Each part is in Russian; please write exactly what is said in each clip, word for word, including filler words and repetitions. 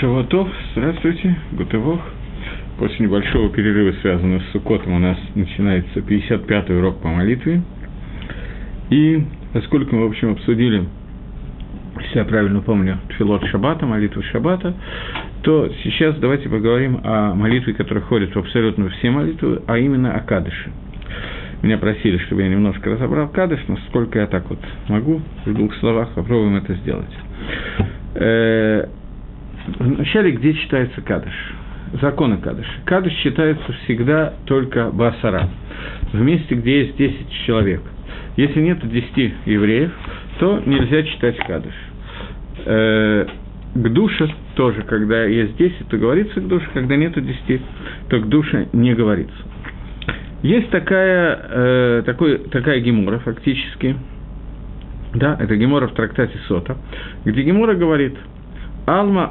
Шавотов, здравствуйте, Гутывох. После небольшого перерыва, связанного с Суккотом, у нас начинается пятьдесят пятый урок по молитве. И поскольку мы, в общем, обсудили, если я правильно помню, тфилот шаббата, молитву шаббата, то сейчас давайте поговорим о молитве, которая входит в абсолютно все молитвы, а именно о Кадише. Меня просили, чтобы я немножко разобрал Кадиш, но сколько я так вот могу, в двух словах, попробуем это сделать. Вначале, где читается Кадиш? Законы Кадиша. Кадиш читается всегда только басара, в месте, где есть десять человек. Если нет десяти евреев, то нельзя читать Кадиш. К душе тоже, когда есть десять, то говорится к душе, когда нету десяти, то к душе не говорится. Есть такая, э, такой, такая гемора, фактически, да, это гемора в трактате Сота, где гемора говорит «Алма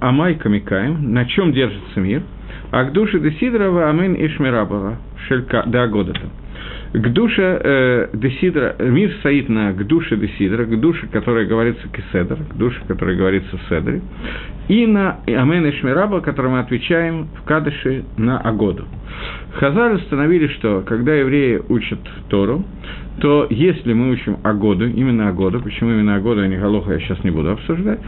амай камикаем», на чем держится мир, а к душе Десидрова амин ишмирабова, шелька да годата. К душе э, Десидра, мир стоит на к душе Десидра, к душе, которая говорится Кеседр, к душе, которая говорится в Седре, и на Амен Ишмираба, которому мы отвечаем в Кадише на Агоду. Хазар установили, что когда евреи учат Тору, то если мы учим Агоду, именно Агоду, почему именно Агоду, а не Галоха, я сейчас не буду обсуждать,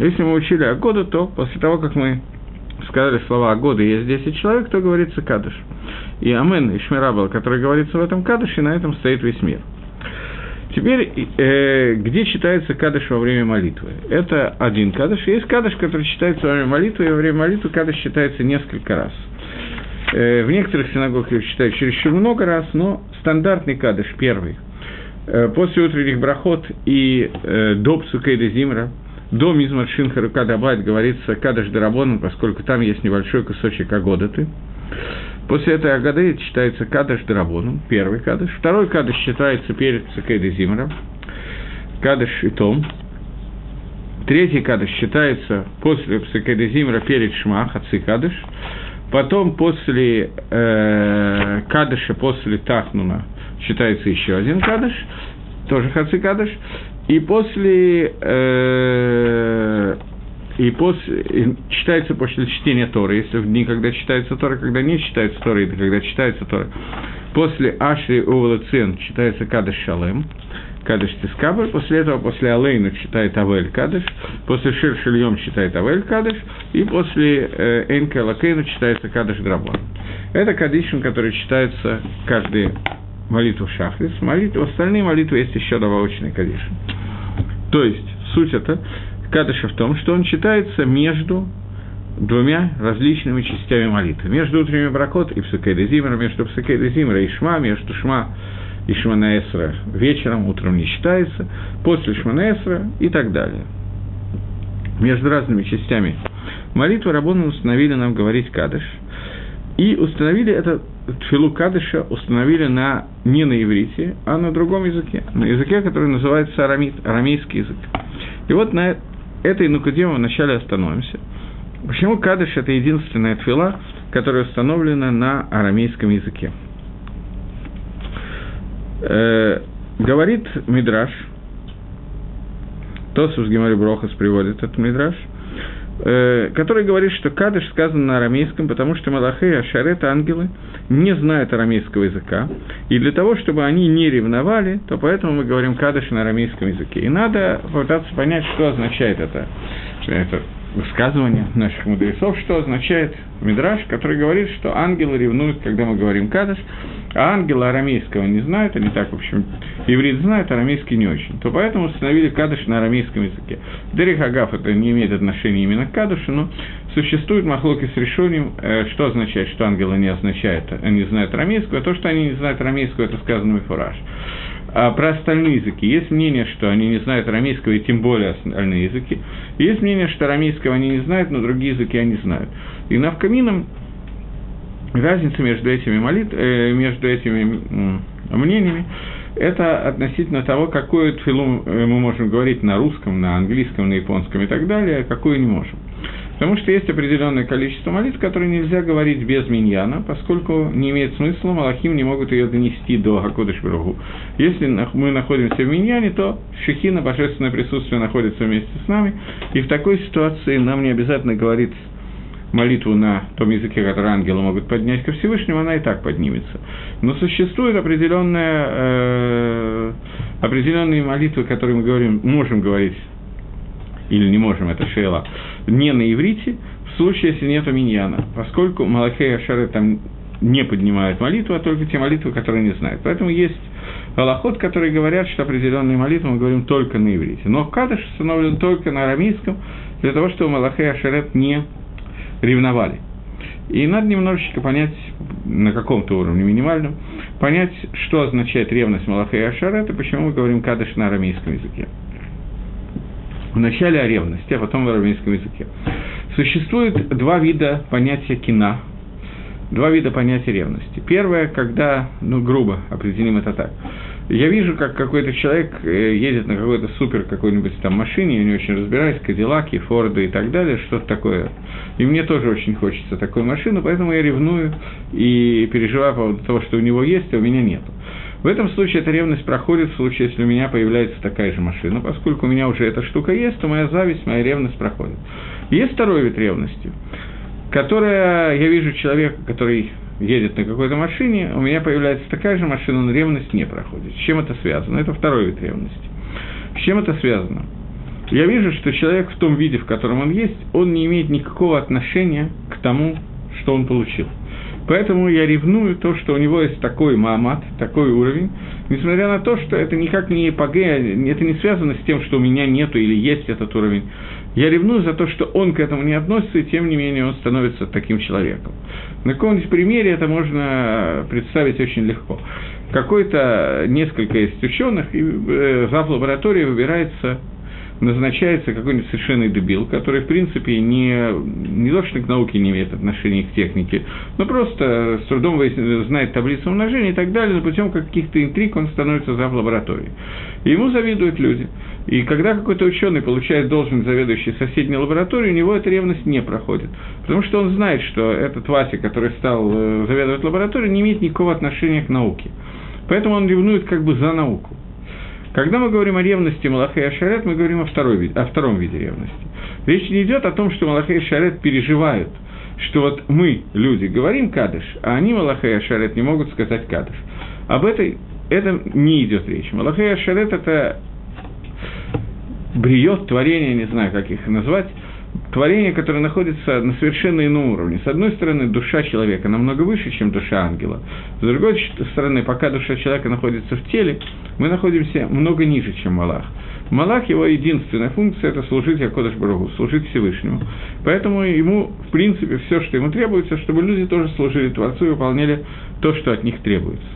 если мы учили Агоду, то после того, как мы сказали слова «Агоды», есть десять человек, то говорится «Кадиш». И «Амен» и «Шмирабал», который говорится в этом «Кадише», на этом стоит весь мир. Теперь, э, где читается «Кадиш» во время молитвы? Это один «Кадиш». Есть «Кадиш», который читается во время молитвы, и во время молитвы «Кадиш» читается несколько раз. Э, в некоторых синагогах его читают чересчур много раз, но стандартный «Кадиш» первый. Э, после утренних брахот и э, до Псукей де-Зимра, до Мизмар Шинхару Кадабайт говорится Кадаш Дарабон, поскольку там есть небольшой кусочек Агодаты. После этой Агоды читается Кадаш Дарабон, первый Кадаш. Второй Кадаш читается перед Псукей де-Зимром, Кадаш и Том. Третий Кадаш читается после Псукей де-Зимра перед Шма, Хаци Кадаш. Потом после э, Кадаша, после Тахнуна читается еще один Кадаш, тоже Хаци Кадаш. И после, э, и после читается после чтения Торы, если в дни, когда читается Тора, когда не читается Тора, и когда читается Тора. После Ашрей Уволоцин читается Кадиш Шалем, Кадиш Тискабр, после этого, после Алейну читает Авель Кадиш, после Шир Шильом читает Авель Кадиш, и после э, Эйн Келокейну читается Кадиш Драбан. Это Кадишин, который читается каждый молитву Шахрис, молитву, остальные молитвы есть еще добавочные Кадиши. То есть, суть это Кадиша в том, что он читается между двумя различными частями молитвы. Между утренними бракот и Псукей де-Зимра, между Псукей де-Зимра и Шма, между Шма и Шманаэсра вечером, утром не считается, после Шманаэсра и так далее. Между разными частями молитвы раббану установили нам говорить Кадиш. И установили это, тфилу Кадиша установили на, не на иврите, а на другом языке, на языке, который называется арамит, арамейский язык. И вот на этой нукудеме вначале остановимся. Почему Кадиш – это единственная тфила, которая установлена на арамейском языке? Э, говорит Мидраш, Тосфос Гемари Брохас приводит этот Мидраш, который говорит, что Кадиш сказан на арамейском, потому что Малахи и Ашарет, ангелы, не знают арамейского языка, и для того, чтобы они не ревновали, то поэтому мы говорим Кадиш на арамейском языке. И надо пытаться понять, что означает это, это высказывание наших мудрецов, что означает Мидраш, который говорит, что ангелы ревнуют, когда мы говорим Кадиш, а ангелы арамейского не знают, они так, в общем, иврит знают, арамейский не очень. То поэтому установили Кадиш на арамейском языке. Дерих Агаф это не имеет отношения именно к Кадишу, но существует махлоки с решением, что означает, что ангелы не означают, они знают арамейского, а то, что они не знают арамейского, это сказано Мифураж. А про остальные языки есть мнение, что они не знают арамейского, и тем более остальные языки. Есть мнение, что арамейского они не знают, но другие языки они знают. И навкамином разница между этими, молит... между этими мнениями это относительно того, какую тфилу мы можем говорить на русском, на английском, на японском и так далее, а какую не можем. Потому что есть определенное количество молитв, которые нельзя говорить без миньяна, поскольку не имеет смысла, малахим не могут ее донести до а-Кодеш Барух Ху. Если мы находимся в миньяне, то Шехина, божественное присутствие, находится вместе с нами, и в такой ситуации нам не обязательно говорить молитву на том языке, который ангелы могут поднять ко Всевышнему, она и так поднимется. Но существуют определенные, э, определенные молитвы, которые мы говорим, можем говорить, или не можем, это шейла, не на иврите, в случае, если нет миньяна, поскольку Малахей Ашары там не поднимают молитву, а только те молитвы, которые не знают. Поэтому есть алахот, которые говорят, что определенные молитвы мы говорим только на иврите. Но кадиш установлен только на арамейском, для того, чтобы Малахей Ашары не ревновали. И надо немножечко понять, на каком-то уровне минимальном, понять, что означает ревность Малахея Ашарет и почему мы говорим кадыш на арамейском языке. Вначале о ревности, а потом в арамейском языке. Существует два вида понятия кина, два вида понятия ревности. Первое, когда, ну, грубо определим это так. Я вижу, как какой-то человек едет на какой-то супер какой-нибудь там машине, я не очень разбираюсь, кадиллаки, форды и так далее, что-то такое. И мне тоже очень хочется такой машины, поэтому я ревную и переживаю по поводу того, что у него есть, а у меня нет. В этом случае эта ревность проходит в случае, если у меня появляется такая же машина. Поскольку у меня уже эта штука есть, то моя зависть, моя ревность проходит. Есть второй вид ревности, которая, я вижу человека, который едет на какой-то машине, у меня появляется такая же машина, но ревность не проходит. С чем это связано? Это второй вид ревности. С чем это связано? Я вижу, что человек в том виде, в котором он есть, он не имеет никакого отношения к тому, что он получил. Поэтому я ревную то, что у него есть такой маамат, такой уровень, несмотря на то, что это никак не эпогея, это не связано с тем, что у меня нету или есть этот уровень. Я ревную за то, что он к этому не относится, и тем не менее он становится таким человеком. На каком-нибудь примере это можно представить очень легко. Какой-то, несколько есть ученых, и в лаборатории выбирается, назначается какой-нибудь совершенный дебил, который, в принципе, не, не точно к науке не имеет отношения, к технике, но просто с трудом знает таблицу умножения и так далее, но путем каких-то интриг он становится зав. Лаборатории. И ему завидуют люди. И когда какой-то ученый получает должность заведующей соседней лаборатории, у него эта ревность не проходит. Потому что он знает, что этот Вася, который стал заведовать лабораторией, не имеет никакого отношения к науке. Поэтому он ревнует как бы за науку. Когда мы говорим о ревности Малахей Ашарет, мы говорим о, второй, о втором виде ревности. Речь не идет о том, что Малахей Ашарет переживают, что вот мы, люди, говорим кадыш, а они, Малахей Ашарет, не могут сказать кадыш. Об этой, этом не идет речь. Малахей Ашарет – это бриот, творение, не знаю, как их назвать, творение, которое находится на совершенно ином уровне. С одной стороны, душа человека намного выше, чем душа ангела. С другой стороны, пока душа человека находится в теле, мы находимся много ниже, чем Малах. Малах, его единственная функция – это служить а-Кодеш Барух Ху, служить Всевышнему. Поэтому ему, в принципе, все, что ему требуется, чтобы люди тоже служили Творцу и выполняли то, что от них требуется.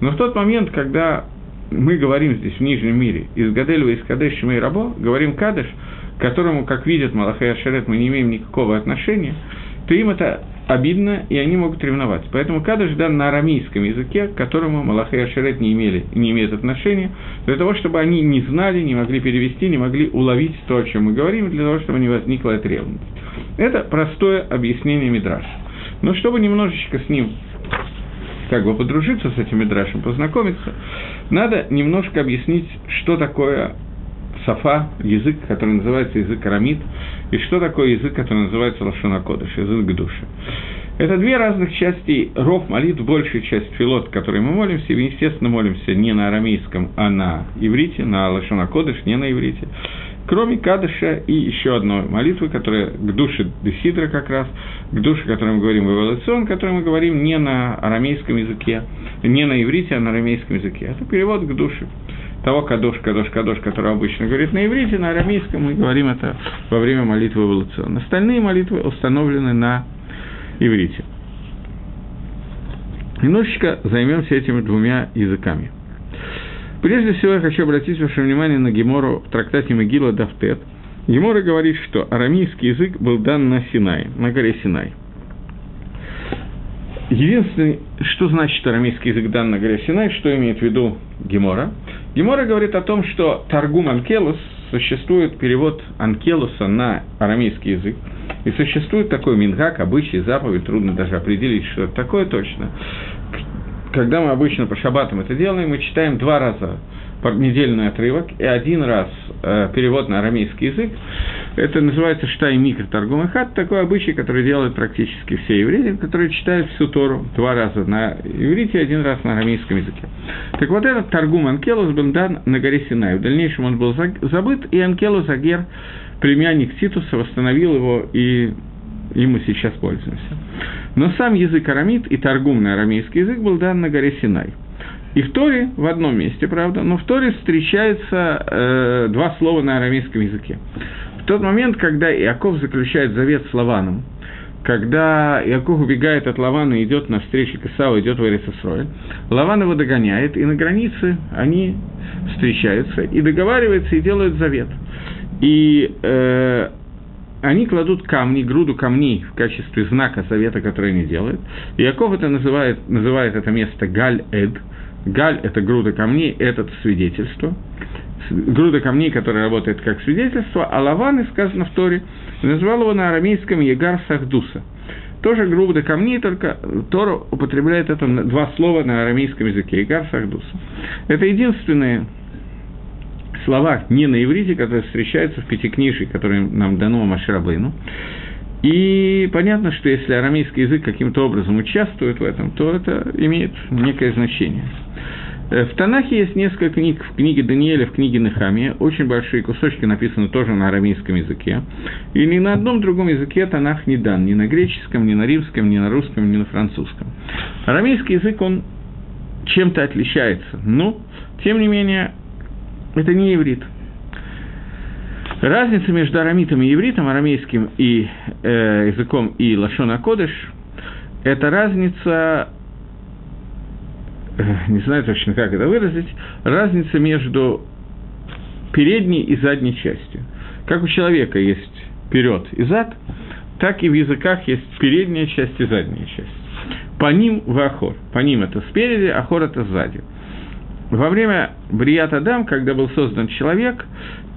Но в тот момент, когда мы говорим здесь, в Нижнем мире, из Гадельва, из Кадеш, Шмей Рабо, говорим Кадеш, к которому, как видят Малахей Ашарет, мы не имеем никакого отношения, то им это обидно, и они могут ревновать. Поэтому кадыш дан на арамейском языке, к которому Малахей Ашарет не имели, не имеет отношения, для того, чтобы они не знали, не могли перевести, не могли уловить то, о чем мы говорим, для того, чтобы не возникла эта ревность. Это простое объяснение мидраша. Но чтобы немножечко с ним как бы подружиться, с этим мидрашем, познакомиться, надо немножко объяснить, что такое сафа, язык, который называется язык арамит, и что такое язык, который называется лашон а-кодеш, язык души. Это две разных части ров молитв, большая часть филот, которой мы молимся, и, естественно, молимся не на арамейском, а на иврите, на лашон а-кодеш, не на иврите, кроме кадыша и еще одной молитвы, которая к душе десидра как раз, к душе, о которой мы говорим в эволюцион, о которой мы говорим не на арамейском языке, не на иврите, а на арамейском языке. Это перевод к душе. Того кадош, кадош, кадош, который обычно говорит на иврите, на арамейском, мы говорим это во время молитвы эволюцион. Остальные молитвы установлены на иврите. Немножечко займемся этими двумя языками. Прежде всего, я хочу обратить ваше внимание на Гемору в трактате Мегила Дафтет. Гемора говорит, что арамейский язык был дан на Синае, на горе Синай. Единственное, что значит арамейский язык дан на горе Синай, что имеет в виду Гемора? Гемора говорит о том, что Таргум Онкелос, существует перевод Онкелоса на арамейский язык, И существует такой мингак, обычай, заповедь, трудно даже определить, что это такое точно. Когда мы обычно по шаббатам это делаем, мы читаем два раза недельный отрывок и один раз э, перевод на арамейский язык. Это называется «Штай микр Таргум Эхад», такой обычай, который делают практически все евреи, которые читают всю Тору два раза на иврите и один раз на арамейском языке. Так вот этот Таргум Онкелос был дан на горе Синай. В дальнейшем он был забыт, и Онкелос Агер, племянник Титуса, восстановил его, и им мы сейчас пользуемся. Но сам язык арамит и Таргум на арамейский язык был дан на горе Синай. И в Торе, в одном месте, правда, но в Торе встречаются э, два слова на арамейском языке. В тот момент, когда Иаков заключает завет с Лаваном, когда Иаков убегает от Лавана и идет навстречу к Исаву, идет в Эрец-Исроэль, Лаван его догоняет, и на границе они встречаются, и договариваются, и делают завет. И э, они кладут камни, груду камней в качестве знака завета, который они делают. Иаков это называет, называет это место Галь-Эд. Галь – это груда камней, это свидетельство. Груда камней, которая работает как свидетельство, а Лаван, сказано в Торе, назвал его на арамейском Ягар Сахдуса. Тоже груда камней, только Тора употребляет это два слова на арамейском языке – Ягар Сахдуса. Это единственные слова не на иврите, которые встречаются в Пятикнижии, которые нам дано Моше Рабейну. И понятно, что если арамейский язык каким-то образом участвует в этом, то это имеет некое значение. В Танахе есть несколько книг, в книге Даниила, в книге Нехемии, очень большие кусочки написаны тоже на арамейском языке, и ни на одном другом языке Танах не дан, ни на греческом, ни на римском, ни на русском, ни на французском. Арамейский язык, он чем-то отличается, но, тем не менее, это не иврит. Разница между арамитом и ивритом, арамейским и, э, языком и лашон а-кодеш, это разница, э, не знаю точно, как это выразить, разница между передней и задней частью. Как у человека есть вперед и зад, так и в языках есть передняя часть и задняя часть. По ним в ахор. По ним это спереди, ахор это сзади. Во время Брият Адам, когда был создан человек,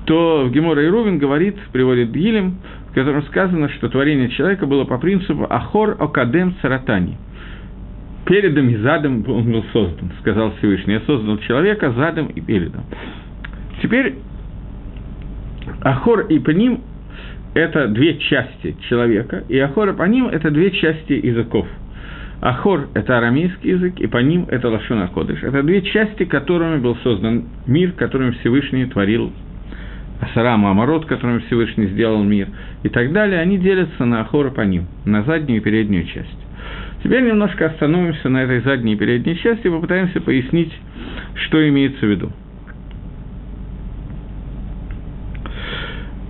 то в Гемора Ирувин говорит, приводит Гилем, в котором сказано, что творение человека было по принципу «Ахор окадем царатани». «Передом и задом он был создан», сказал Всевышний. «Я создал человека задом и передом». Теперь «Ахор и пним» – это две части человека, и «Ахор и пним» – это две части языков. Ахор – это арамейский язык, и по ним – это лашон а-кодеш. Это две части, которыми был создан мир, которым Всевышний творил Асарам Амарот, которым Всевышний сделал мир, и так далее, они делятся на ахор и паним, на заднюю и переднюю часть. Теперь немножко остановимся на этой задней и передней части и попытаемся пояснить, что имеется в виду.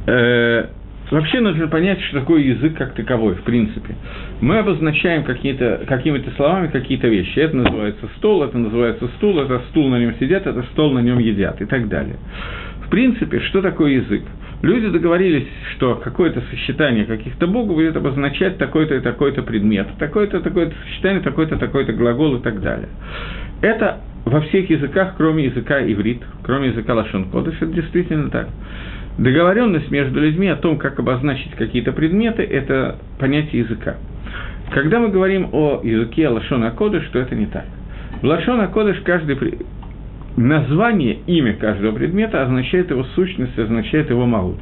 Э, вообще нужно понять, что такое язык как таковой, в принципе. Мы обозначаем какие-то, какими-то словами какие-то вещи. Это называется стол, это называется стул, это стул на нем сидят, это стол на нем едят и так далее. В принципе, что такое язык? Люди договорились, что какое-то сочетание каких-то букв будет обозначать такой-то и такой-то предмет, такое-то, такое-то сочетание, такой-то, такой-то глагол и так далее. Это во всех языках, кроме языка иврит, кроме языка лашон-кодеш, это действительно так. Договоренность между людьми о том, как обозначить какие-то предметы, это понятие языка. Когда мы говорим о языке лашон а-кодеш, то это не так. В лашон а-кодеш каждый предмет, название, имя каждого предмета означает его сущность, означает его махут.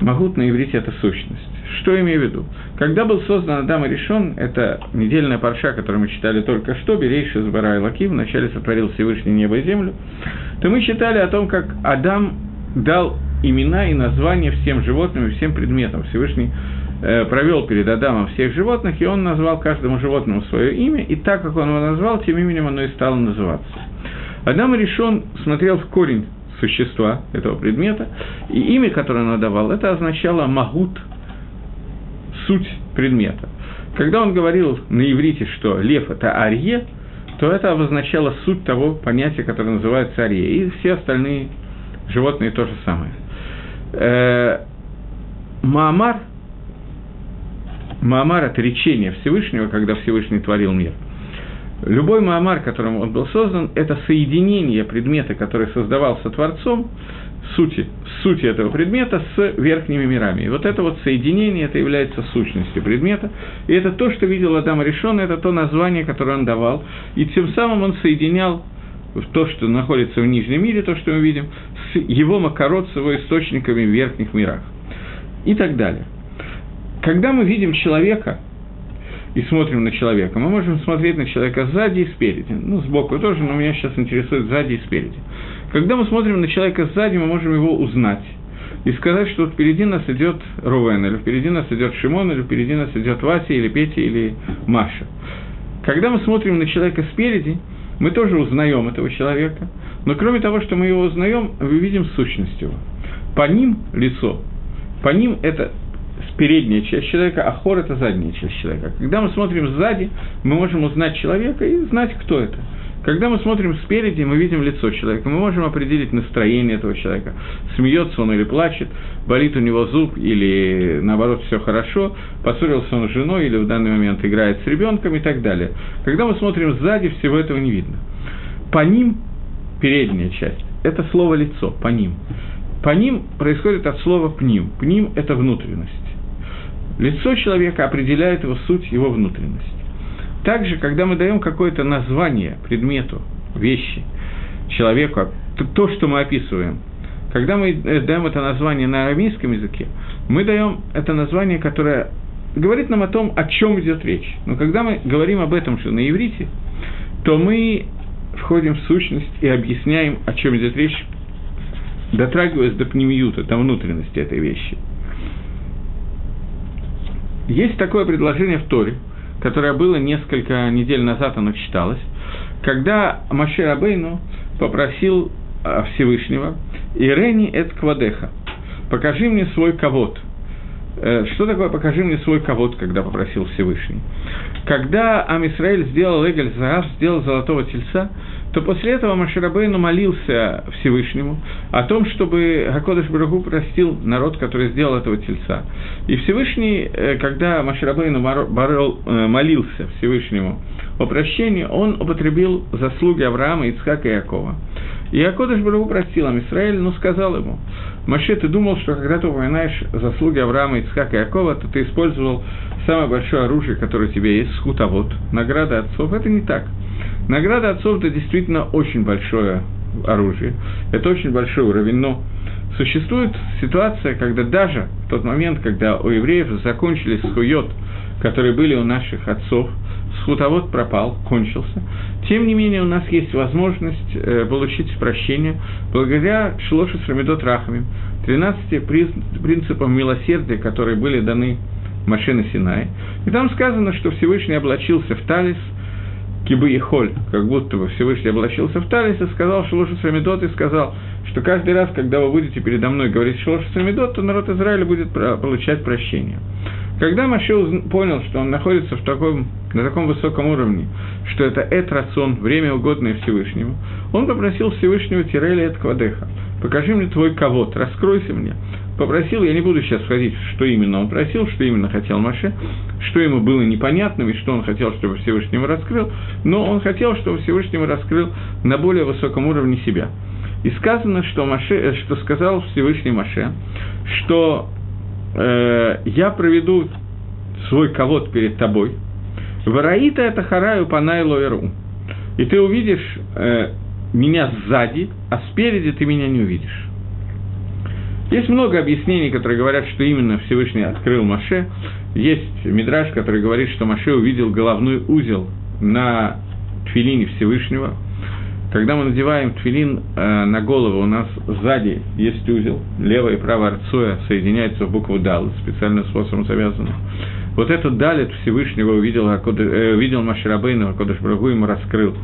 Махут на иврите – это сущность. Что имею в виду? Когда был создан Адам а-Ришон, это недельная парша, которую мы читали только что, Берешит, Бара и Лаки, вначале сотворил Всевышний небо и землю, то мы читали о том, как Адам дал имена и названия всем животным и всем предметам. Всевышний провел перед Адамом всех животных, и он назвал каждому животному свое имя, и так как он его назвал, тем именем оно и стало называться. Адам а-Ришон смотрел в корень существа этого предмета, и имя, которое он давал, это означало «магут», суть предмета. Когда он говорил на иврите, что «лев» – это «арье», то это обозначало суть того понятия, которое называется «арье», и все остальные животные то же самое. Маамар, Маамар – это речение Всевышнего, когда Всевышний творил мир. Любой маамар, которым он был создан, это соединение предмета, который создавался Творцом, сути, сути этого предмета с верхними мирами. И вот это вот соединение, это является сущностью предмета. И это то, что видел Адам а-Ришон, это то название, которое он давал. И тем самым он соединял то, что находится в нижнем мире, то, что мы видим, с его макарот, с его источниками в верхних мирах. И так далее. Когда мы видим человека и смотрим на человека, мы можем смотреть на человека сзади и спереди. Ну, сбоку тоже, но меня сейчас интересует сзади и спереди. Когда мы смотрим на человека сзади, мы можем его узнать и сказать, что вот впереди нас идет Рувен, или впереди нас идет Шимон, или впереди нас идет Вася, или Петя, или Маша. Когда мы смотрим на человека спереди, мы тоже узнаем этого человека, но кроме того, что мы его узнаем, мы видим сущность его. По ним лицо, по ним это передняя часть человека, а хор – это задняя часть человека. Когда мы смотрим сзади, мы можем узнать человека и знать, кто это. Когда мы смотрим спереди, мы видим лицо человека, мы можем определить настроение этого человека, смеется он или плачет, болит у него зуб или, наоборот, все хорошо, поссорился он с женой или в данный момент играет с ребенком и так далее. Когда мы смотрим сзади, всего этого не видно. По ним передняя часть – это слово «лицо», по ним. По ним происходит от слова «пним». «Пним» – это внутренность. Лицо человека определяет его суть, его внутренность. Также, когда мы даем какое-то название предмету, вещи, человеку, то, что мы описываем, когда мы даем это название на арамейском языке, мы даем это название, которое говорит нам о том, о чем идет речь. Но когда мы говорим об этом же на иврите, то мы входим в сущность и объясняем, о чем идет речь, дотрагиваясь до пнемиюта, до внутренности этой вещи. Есть такое предложение в Торе, которое было несколько недель назад, оно читалось, когда Моше Рабейну попросил Всевышнего «Ирени эт квадеха» – «Покажи мне свой кавод». Что такое «покажи мне свой кавод», когда попросил Всевышний? Когда Ам Исраэль сделал Эгаль Заарф, сделал золотого тельца, то после этого Моше Рабейну молился Всевышнему о том, чтобы Акодыш Баруху простил народ, который сделал этого тельца. И Всевышний, когда Моше Рабейну молился Всевышнему о прощении, он употребил заслуги Авраама, Ицхака и Якова. И Акодыш Баруху простил Ам Исраэль, но сказал ему: «Моше, ты думал, что когда ты упоминаешь заслуги Авраама, Ицхака и Якова, то ты использовал самое большое оружие, которое у тебя есть, скутовод, награда отцов. Это не так». Награда отцов – это действительно очень большое оружие, это очень большой уровень, но существует ситуация, когда даже в тот момент, когда у евреев закончились схуйот, которые были у наших отцов, схутовод пропал, кончился, тем не менее у нас есть возможность получить прощение благодаря Шелоше Срамидот Рахамим, тринадцати принципам милосердия, которые были даны Моше на Синае. И там сказано, что Всевышний облачился в талис, Кибы и холь, как будто бы Всевышний облачился в талис и сказал Шелоше Срамидот, и сказал, что каждый раз, когда вы будете передо мной говорить Шелоше Срамидот, то народ Израиля будет получать прощение. Когда Моше понял, что он находится в таком, на таком высоком уровне, что это эт рацион, время угодное Всевышнему, он попросил Всевышнего Тиреля эт квадеха, покажи мне твой кавод, раскройся мне. Попросил, я не буду сейчас входить, что именно он просил, что именно хотел Моше, что ему было непонятным и что он хотел, чтобы Всевышнему раскрыл, но он хотел, чтобы Всевышнему раскрыл на более высоком уровне себя. И сказано, что, Моше, что сказал Всевышний Моше, что э, «я проведу свой кавод перед тобой, вараита это хараю панайло эру, и ты увидишь э, меня сзади, а спереди ты меня не увидишь». Есть много объяснений, которые говорят, что именно Всевышний открыл Моше. Есть мидраш, который говорит, что Моше увидел головной узел на тфилине Всевышнего. Когда мы надеваем тфилин э, на голову, у нас сзади есть узел. Левое и правое арцуя соединяются в букву «дал», специальным способом завязано. Вот эту «даль» от Всевышнего увидел, э, увидел Моше Рабейну, Акодыш Барух Ху ему раскрыл.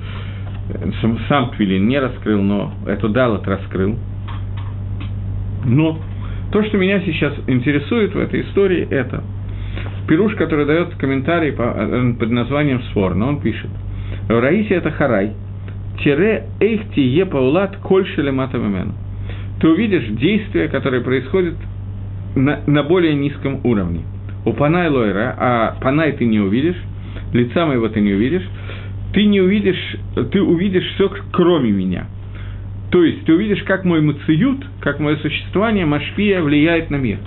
Сам, сам тфилин не раскрыл, но эту «дал» от раскрыл. Но то, что меня сейчас интересует в этой истории, это пируш, который дает комментарий под названием «Сфорно». Он пишет: «Раиси это харай, тире эйхти е паулат кольше лематамемену». Ты увидишь действия, которые происходят на, на более низком уровне. У панай лойра, а панай ты не увидишь, лица моего ты не увидишь, ты не увидишь, ты увидишь все, кроме меня. То есть ты увидишь, как мой мациют, как мое существование, Машпия, влияет на мир.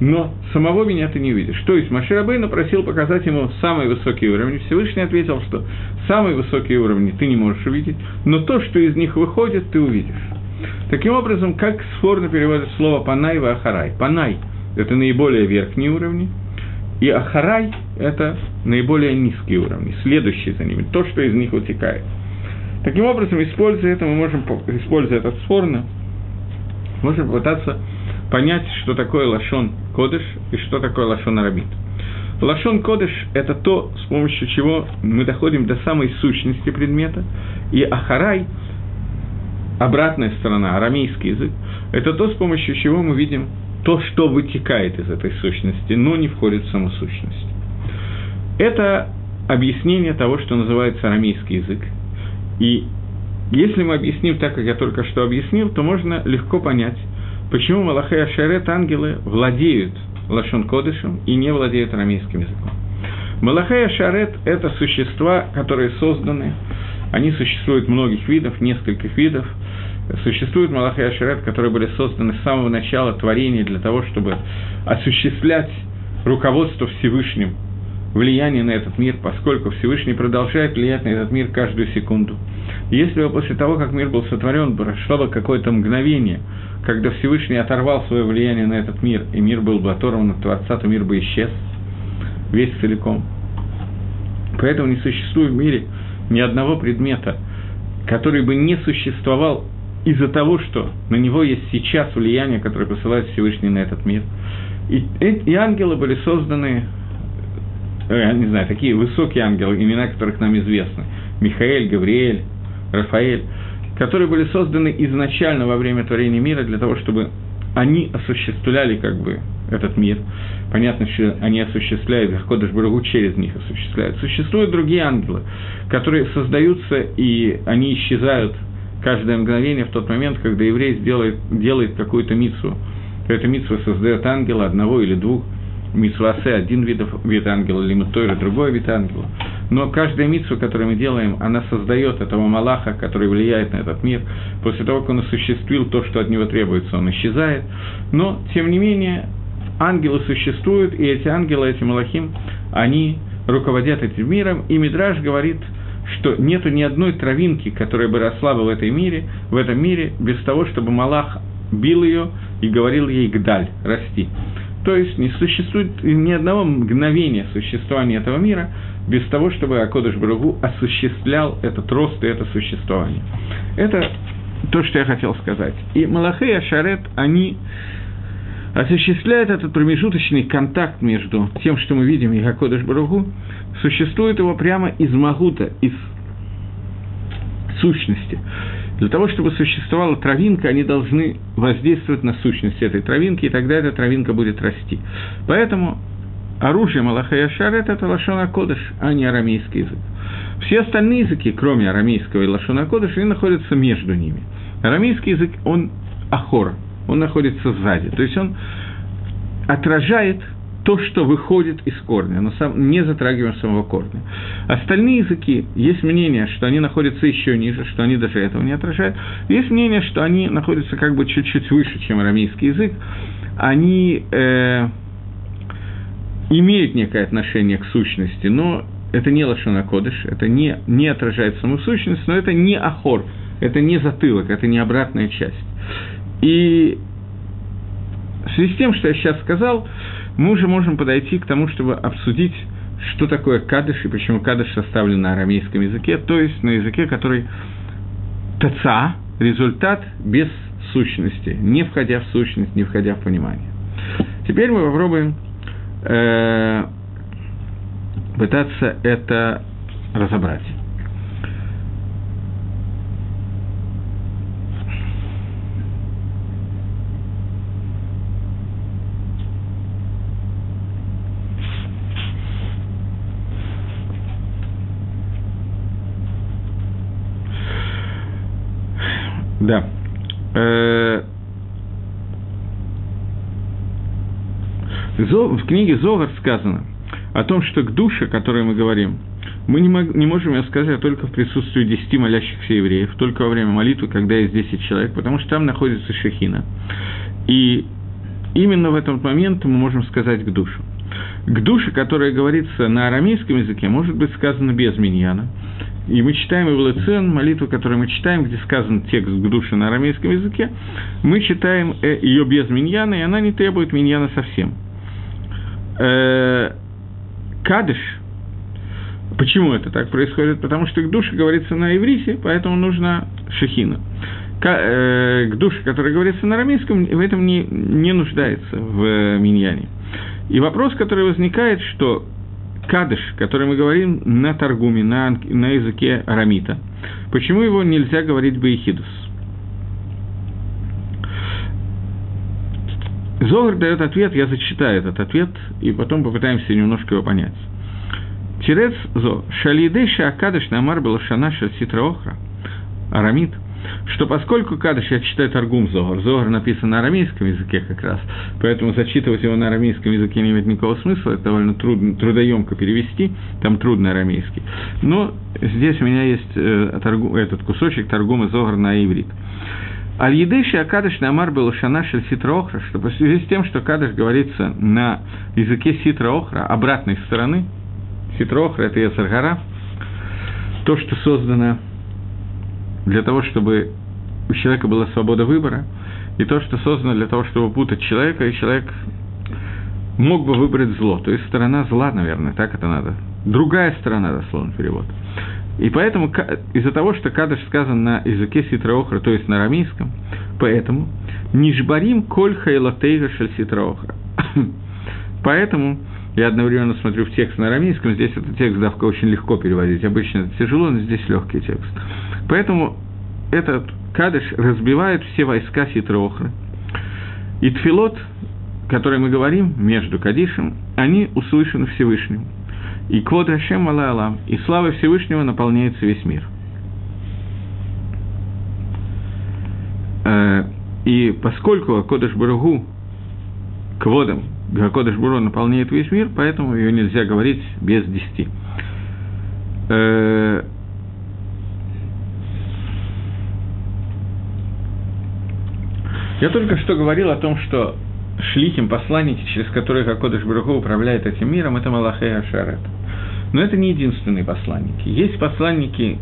Но самого меня ты не увидишь. То есть Моше Рабейну просил показать ему самые высокие уровни. Всевышний ответил, что самые высокие уровни ты не можешь увидеть, но то, что из них выходит, ты увидишь. Таким образом, как Сфорно переводит слово «панай» в «ахарай». «Панай» – это наиболее верхние уровни, и «ахарай» – это наиболее низкие уровни, следующие за ними, то, что из них вытекает. Таким образом, используя это, мы можем, используя этот Сфорно, можем попытаться понять, что такое лашон кодеш и что такое лашон арабит. Лашон кодеш – это то, с помощью чего мы доходим до самой сущности предмета, и ахарай – обратная сторона, арамейский язык – это то, с помощью чего мы видим то, что вытекает из этой сущности, но не входит в саму сущность. Это объяснение того, что называется арамейский язык. И если мы объясним так, как я только что объяснил, то можно легко понять, почему Малахей Ашерет, ангелы, владеют лашон кодышем и не владеют арамейским языком. Малахей Ашерет – это существа, которые созданы, они существуют многих видов, нескольких видов. Существуют Малахей Ашерет, которые были созданы с самого начала творения для того, чтобы осуществлять руководство Всевышним, влияние на этот мир, поскольку Всевышний продолжает влиять на этот мир каждую секунду. Если бы после того, как мир был сотворен, прошло бы какое-то мгновение, когда Всевышний оторвал свое влияние на этот мир, и мир был бы оторван от Творца, то мир бы исчез весь целиком. Поэтому не существует в мире ни одного предмета, который бы не существовал из-за того, что на него есть сейчас влияние, которое посылает Всевышний на этот мир. И, и ангелы были созданы... Я не знаю, такие высокие ангелы, имена которых нам известны, Михаэль, Гавриэль, Рафаэль, которые были созданы изначально во время творения мира для того, чтобы они осуществляли как бы этот мир. Понятно, что они осуществляют, Кодыш Баругу через них осуществляют. Существуют другие ангелы, которые создаются, и они исчезают каждое мгновение в тот момент, когда еврей сделает, делает какую-то мицву. То эта мицва создает ангела одного или двух, мицвасе – один вид, вид ангела, лимитойра – другой вид ангела. Но каждая мицва, которую мы делаем, она создает этого малаха, который влияет на этот мир. После того, как он осуществил то, что от него требуется, он исчезает. Но, тем не менее, ангелы существуют, и эти ангелы, эти малахим, они руководят этим миром. И Мидраш говорит, что нету ни одной травинки, которая бы росла бы в, этой мире, в этом мире, без того, чтобы малах бил ее и говорил ей «гдаль» – «расти». То есть не существует ни одного мгновения существования этого мира без того, чтобы Акодыш Баругу осуществлял этот рост и это существование. Это то, что я хотел сказать. И Малахей и Ашарет, они осуществляют этот промежуточный контакт между тем, что мы видим, и Акодыш Баругу, существует его прямо из Магута, из сущности. Для того, чтобы существовала травинка, они должны воздействовать на сущность этой травинки, и тогда эта травинка будет расти. Поэтому оружие Малахей Ашарет – это лашон а-кодеш, а не арамейский язык. Все остальные языки, кроме арамейского и лашон а-кодеш, они находятся между ними. Арамейский язык, он ахор, он находится сзади, то есть он отражает то, что выходит из корня, но сам, не затрагиваем самого корня. Остальные языки, есть мнение, что они находятся еще ниже, что они даже этого не отражают. Есть мнение, что они находятся как бы чуть-чуть выше, чем арамейский язык. Они э, имеют некое отношение к сущности, но это не лашон а-кодеш, это не, не отражает саму сущность, но это не ахор, это не затылок, это не обратная часть. И в связи с тем, что я сейчас сказал, мы уже можем подойти к тому, чтобы обсудить, что такое кадыш и почему кадыш составлен на арамейском языке, то есть на языке, который таца, результат без сущности, не входя в сущность, не входя в понимание. Теперь мы попробуем э, пытаться это разобрать. Да. В книге Зогар сказано, о том, что к душе, о которой мы говорим, мы не, мог, не можем ее сказать только в присутствии десяти молящихся евреев, только во время молитвы, когда есть десять человек, потому что там находится Шехина. И именно в этот момент мы можем сказать к душе. К душе, которая говорится на арамейском языке, может быть сказано без миньяна. И мы читаем Ивлецен, молитву, которую мы читаем, где сказан текст к душе на арамейском языке, мы читаем ее без миньяна, и она не требует миньяна совсем. Кадиш. Почему это так происходит? Потому что к душе говорится на иврите, поэтому нужна шехина. К душе, которая говорится на арамейском, в этом не, не нуждается в миньяне. И вопрос, который возникает, что кадыш, который мы говорим на таргуме, на, на языке арамита, почему его нельзя говорить бейхидус? Зогар дает ответ, я зачитаю этот ответ, и потом попытаемся немножко его понять. Тирец зо, шалидейша акадыш намар балашанаша ситраохра, арамит. Что поскольку кадыш, я читаю таргум Зогар, Зогар написан на арамейском языке как раз, поэтому зачитывать его на арамейском языке не имеет никакого смысла, это довольно трудно, трудоемко перевести, там трудно арамейский. Но здесь у меня есть э, торгу, этот кусочек таргума Зогар на иврит. Аль-Едейши Акадыш Намар Белушана Шель Ситра Охра, что в связи с тем, что кадыш говорится на языке Ситра Охра, обратной стороны, Ситра Охра – это Ецар Гара, то, что создано для того, чтобы у человека была свобода выбора, и то, что создано для того, чтобы путать человека, и человек мог бы выбрать зло. То есть сторона зла, наверное, так это надо. Другая сторона, дословный перевод. И поэтому, из-за того, что кадыш сказан на языке ситра-охра, то есть на арамейском, поэтому «Нишбарим коль хайлатейга шель ситра-охра». Поэтому я одновременно смотрю в текст на арамейском, здесь этот текст давка очень легко переводить, обычно это тяжело, но здесь легкий текст. Поэтому этот кадыш разбивает все войска ситра-охры. И тфилот, который мы говорим между кадишем, они услышаны Всевышним. И квод Ашем Алай Алам, и слава Всевышнего наполняется весь мир. И поскольку Акодыш Баругу кводом, Акодыш Баругу наполняет весь мир, поэтому ее нельзя говорить без десяти. Я только что говорил о том, что шлихим, посланники, через которых Акодыш Барух Ху управляет этим миром, это Малахей Ашарет. Но это не единственные посланники. Есть посланники,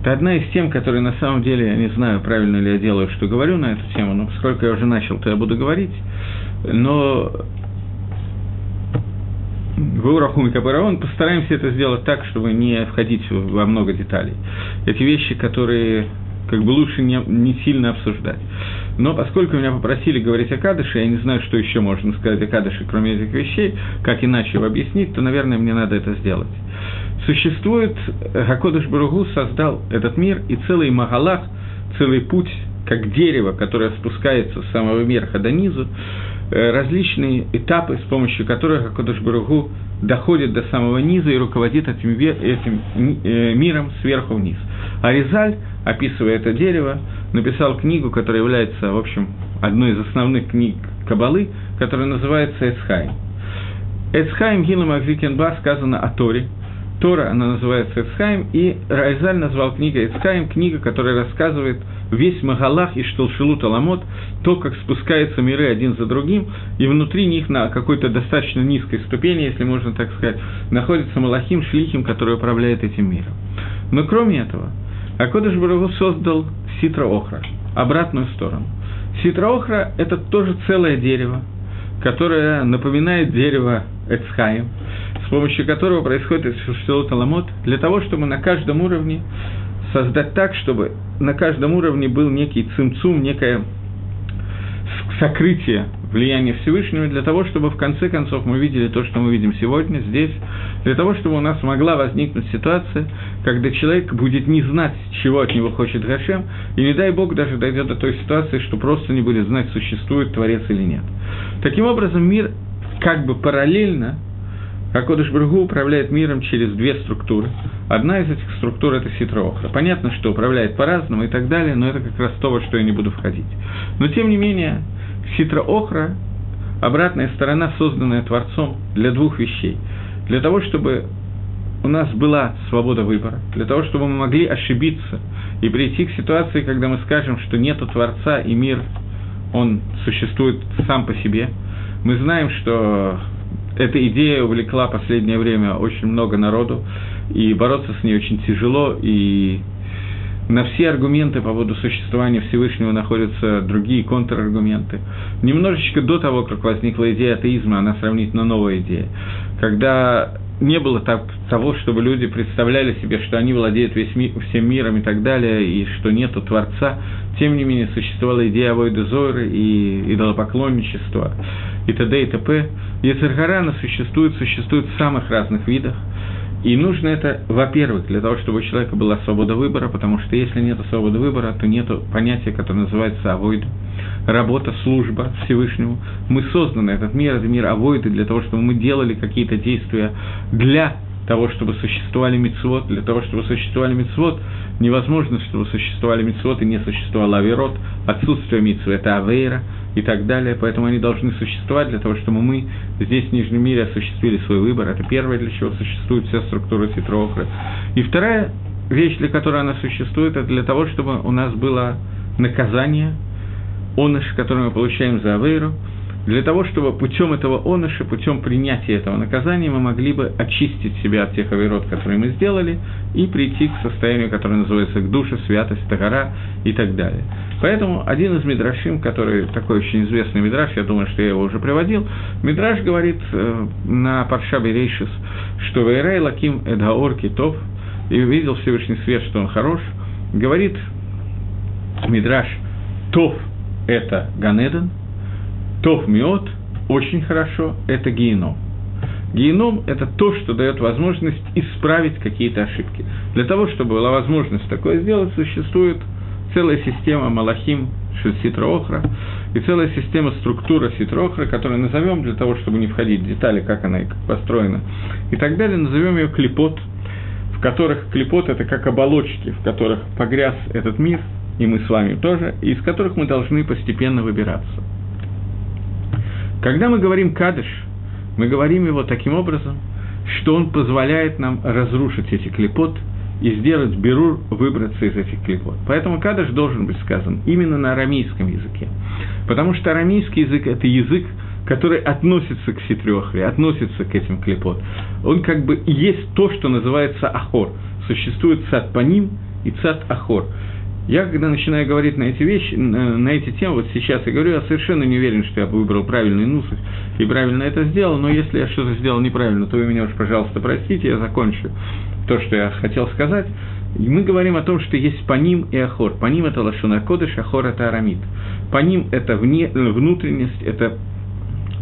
это одна из тем, которые на самом деле, я не знаю, правильно ли я делаю, что говорю на эту тему, но поскольку я уже начал, то я буду говорить. Но в Урахум и Кабараон постараемся это сделать так, чтобы не входить во много деталей. Эти вещи, которые как бы лучше не, не сильно обсуждать. Но поскольку меня попросили говорить о кадыше, я не знаю, что еще можно сказать о кадыше, кроме этих вещей, как иначе его объяснить, то, наверное, мне надо это сделать. Существует, Акодыш Барух Ху создал этот мир, и целый магалах, целый путь, как дерево, которое спускается с самого верха до низу, различные этапы, с помощью которых Акодыш Барух Ху доходит до самого низа и руководит этим, этим миром сверху вниз. Аризаль, описывая это дерево, написал книгу, которая является, в общем, одной из основных книг Каббалы, которая называется «Эц Хаим». «Эц Хаим» Гилам Авикенба сказано о Торе. Тора, она называется «Эц Хаим», и Аризаль назвал книгой «Эц Хаим», книга, которая рассказывает весь Магалах и Штолшилут Аламот, то, как спускаются миры один за другим, и внутри них на какой-то достаточно низкой ступени, если можно так сказать, находится Малахим Шлихим, который управляет этим миром. Но кроме этого, Акодыш Барух Ху создал ситра-охра, обратную сторону. Ситра-охра – это тоже целое дерево, которое напоминает дерево Эц Хаим, с помощью которого происходит Штолшилут Аламот, для того, чтобы на каждом уровне создать так, чтобы на каждом уровне был некий цимцум, некое сокрытие влияния Всевышнего, для того, чтобы в конце концов мы видели то, что мы видим сегодня, здесь, для того, чтобы у нас могла возникнуть ситуация, когда человек будет не знать, чего от него хочет Гашем, и, не дай Бог, даже дойдет до той ситуации, что просто не будет знать, существует Творец или нет. Таким образом, мир как бы параллельно, Акодыш Барух Ху управляет миром через две структуры. Одна из этих структур – это ситра-охра. Понятно, что управляет по-разному и так далее, но это как раз то, во что я не буду входить. Но, тем не менее, ситра-охра – обратная сторона, созданная Творцом для двух вещей – для того, чтобы у нас была свобода выбора, для того, чтобы мы могли ошибиться и прийти к ситуации, когда мы скажем, что нету Творца и мир, он существует сам по себе. Мы знаем, что эта идея увлекла в последнее время очень много народу, и бороться с ней очень тяжело, и на все аргументы по поводу существования Всевышнего находятся другие контраргументы. Немножечко до того, как возникла идея атеизма, она сравнительно новая идея, когда не было так, того, чтобы люди представляли себе, что они владеют весь ми, всем миром и так далее, и что нету Творца. Тем не менее, существовала идея авойда зоры и идолопоклонничества, и т.д. и т.п. Ецер хара, она существует, существует в самых разных видах. И нужно это, во-первых, для того, чтобы у человека была свобода выбора, потому что если нет свободы выбора, то нет понятия, которое называется авойда. Работа, служба Всевышнему. Мы созданы, этот мир, это мир авойды, для того, чтобы мы делали какие-то действия для того, чтобы существовали мицвот. Для того, чтобы существовали мицвот, невозможно, чтобы существовали мицвот и не существовал аверот. Отсутствие мицвы – это авейра и так далее. Поэтому они должны существовать для того, чтобы мы здесь, в Нижнем мире, осуществили свой выбор. Это первое, для чего существует вся структура ситроохры. И вторая вещь, для которой она существует, это для того, чтобы у нас было наказание, оныш, который мы получаем за авейру, для того, чтобы путем этого оныша, путем принятия этого наказания мы могли бы очистить себя от тех авейрот, которые мы сделали, и прийти к состоянию, которое называется к душе, святость, тагара и так далее. Поэтому один из мидрашим, который такой очень известный мидраш, я думаю, что я его уже приводил, мидраш говорит э, на парша Берешит, что «Вейрай лаким эдгаор китов», и увидел Всевышний свет, что он хорош, говорит мидраш «Тов» — это Ганеден, Тов Миот — очень хорошо, это геном. Геном – это то, что дает возможность исправить какие-то ошибки. Для того, чтобы была возможность такое сделать, существует целая система Малахим Ситроохра и целая система структура Ситроохра, которую назовем, для того, чтобы не входить в детали, как она и как построена, и так далее, назовем ее клипот, в которых клипот – это как оболочки, в которых погряз этот мир, и мы с вами тоже, из которых мы должны постепенно выбираться. Когда мы говорим «кадиш», мы говорим его таким образом, что он позволяет нам разрушить эти клипот и сделать бирур, выбраться из этих клипот. Поэтому «кадиш» должен быть сказан именно на арамейском языке, потому что арамейский язык – это язык, который относится к ситрёхре, относится к этим клипот. Он как бы есть то, что называется «ахор». Существует «цад паним» и «цад ахор». Я, когда начинаю говорить на эти вещи, на эти темы, вот сейчас я говорю, я совершенно не уверен, что я выбрал правильный нусах и правильно это сделал, но если я что-то сделал неправильно, то вы меня уж, пожалуйста, простите, я закончу то, что я хотел сказать. И мы говорим о том, что есть паним и ахор. Паним – это лашон а-кодеш, ахор – это арамид. Паним – это вне, внутренность, это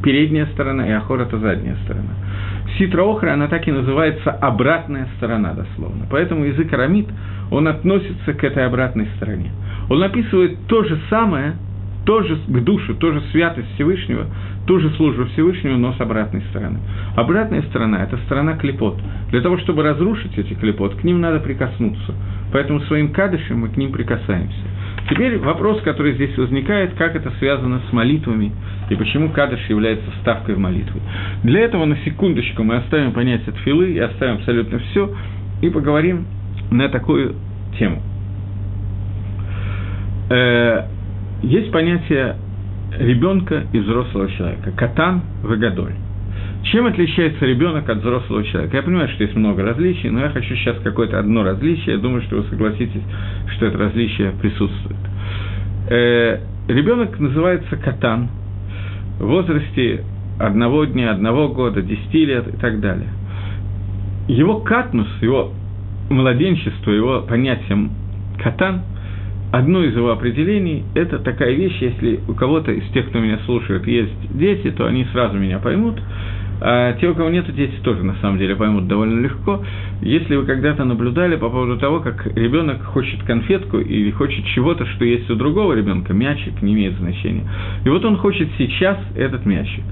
передняя сторона, и ахор – это задняя сторона. Ситра-охра, она так и называется обратная сторона, дословно. Поэтому язык арамид, он относится к этой обратной стороне. Он описывает то же самое, тоже к душу, тоже святость Всевышнего, ту же службу Всевышнего, но с обратной стороны. Обратная сторона – это сторона клипот. Для того, чтобы разрушить эти клипот, к ним надо прикоснуться. Поэтому своим кадышем мы к ним прикасаемся. Теперь вопрос, который здесь возникает, как это связано с молитвами, и почему кадиш является ставкой в молитве. Для этого на секундочку мы оставим понятие тфилы и оставим абсолютно все, и поговорим на такую тему. Есть понятие ребенка и взрослого человека. Катан вегадоль. Чем отличается ребенок от взрослого человека? Я понимаю, что есть много различий, но я хочу сейчас какое-то одно различие. Я думаю, что вы согласитесь, что это различие присутствует. Э, ребенок называется катан в возрасте одного дня, одного года, десяти лет и так далее. Его катнус, его младенчество, его понятие катан, одно из его определений – это такая вещь, если у кого-то из тех, кто меня слушает, есть дети, то они сразу меня поймут. А те, у кого нет дети, тоже, на самом деле, поймут довольно легко. Если вы когда-то наблюдали по поводу того, как ребенок хочет конфетку или хочет чего-то, что есть у другого ребенка, мячик, не имеет значения. И вот он хочет сейчас этот мячик.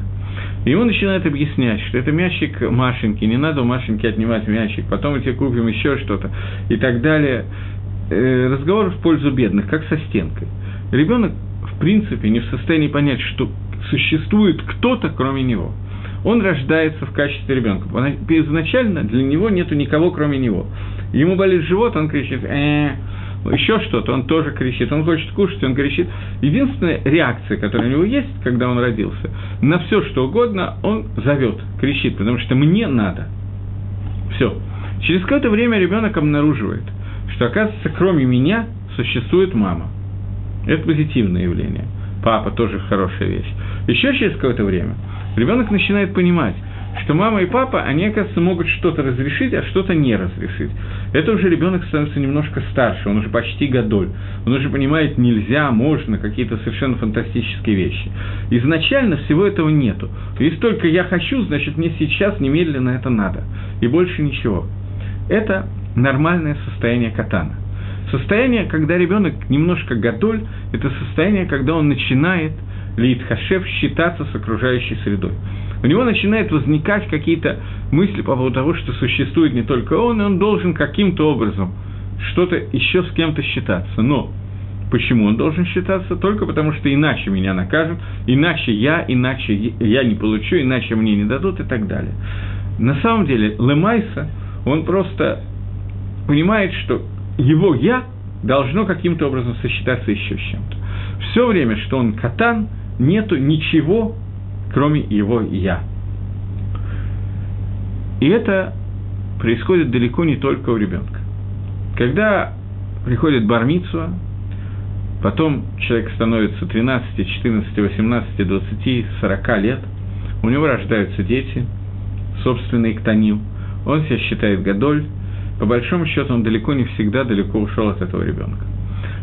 И ему начинают объяснять, что это мячик Машеньки, не надо у Машеньки отнимать мячик, потом мы тебе купим еще что-то и так далее. Разговор в пользу бедных, как со стенкой. Ребенок, в принципе, не в состоянии понять, что существует кто-то, кроме него. он рождается в качестве ребенка. Изначально для него нету никого, кроме него. Ему болит живот, он кричит «э-э-э». Еще что-то, он тоже кричит, он хочет кушать, он кричит. Единственная реакция, которая у него есть, когда он родился, на все что угодно он зовет, кричит, потому что мне надо. Все. Через какое-то время ребенок обнаруживает, что, оказывается, кроме меня существует мама. Это позитивное явление. Папа тоже хорошая вещь. Еще через какое-то время ребенок начинает понимать, что мама и папа, они, оказывается, могут что-то разрешить, а что-то не разрешить. Это уже ребенок становится немножко старше, он уже почти гадоль, он уже понимает нельзя, можно, какие-то совершенно фантастические вещи. Изначально всего этого нету. Если только я хочу, значит, мне сейчас немедленно это надо. И больше ничего. Это нормальное состояние катана. Состояние, когда ребенок немножко гадоль, это состояние, когда он начинает лейтхашев считаться с окружающей средой. У него начинают возникать какие-то мысли по поводу того, что существует не только он, и он должен каким-то образом что-то еще с кем-то считаться. Но почему он должен считаться? Только потому, что иначе меня накажут, иначе я, иначе я не получу, иначе мне не дадут и так далее. На самом деле Лемайса, он просто понимает, что его «я» должно каким-то образом сосчитаться еще с чем-то. Все время, что он катан, нету ничего, кроме его «я». И это происходит далеко не только у ребенка. Когда приходит бар-мицва, потом человек становится тринадцать, четырнадцать, восемнадцать, двадцать, сорок лет, у него рождаются дети, собственный ктанил, он себя считает гадоль, по большому счету он далеко не всегда далеко ушел от этого ребенка.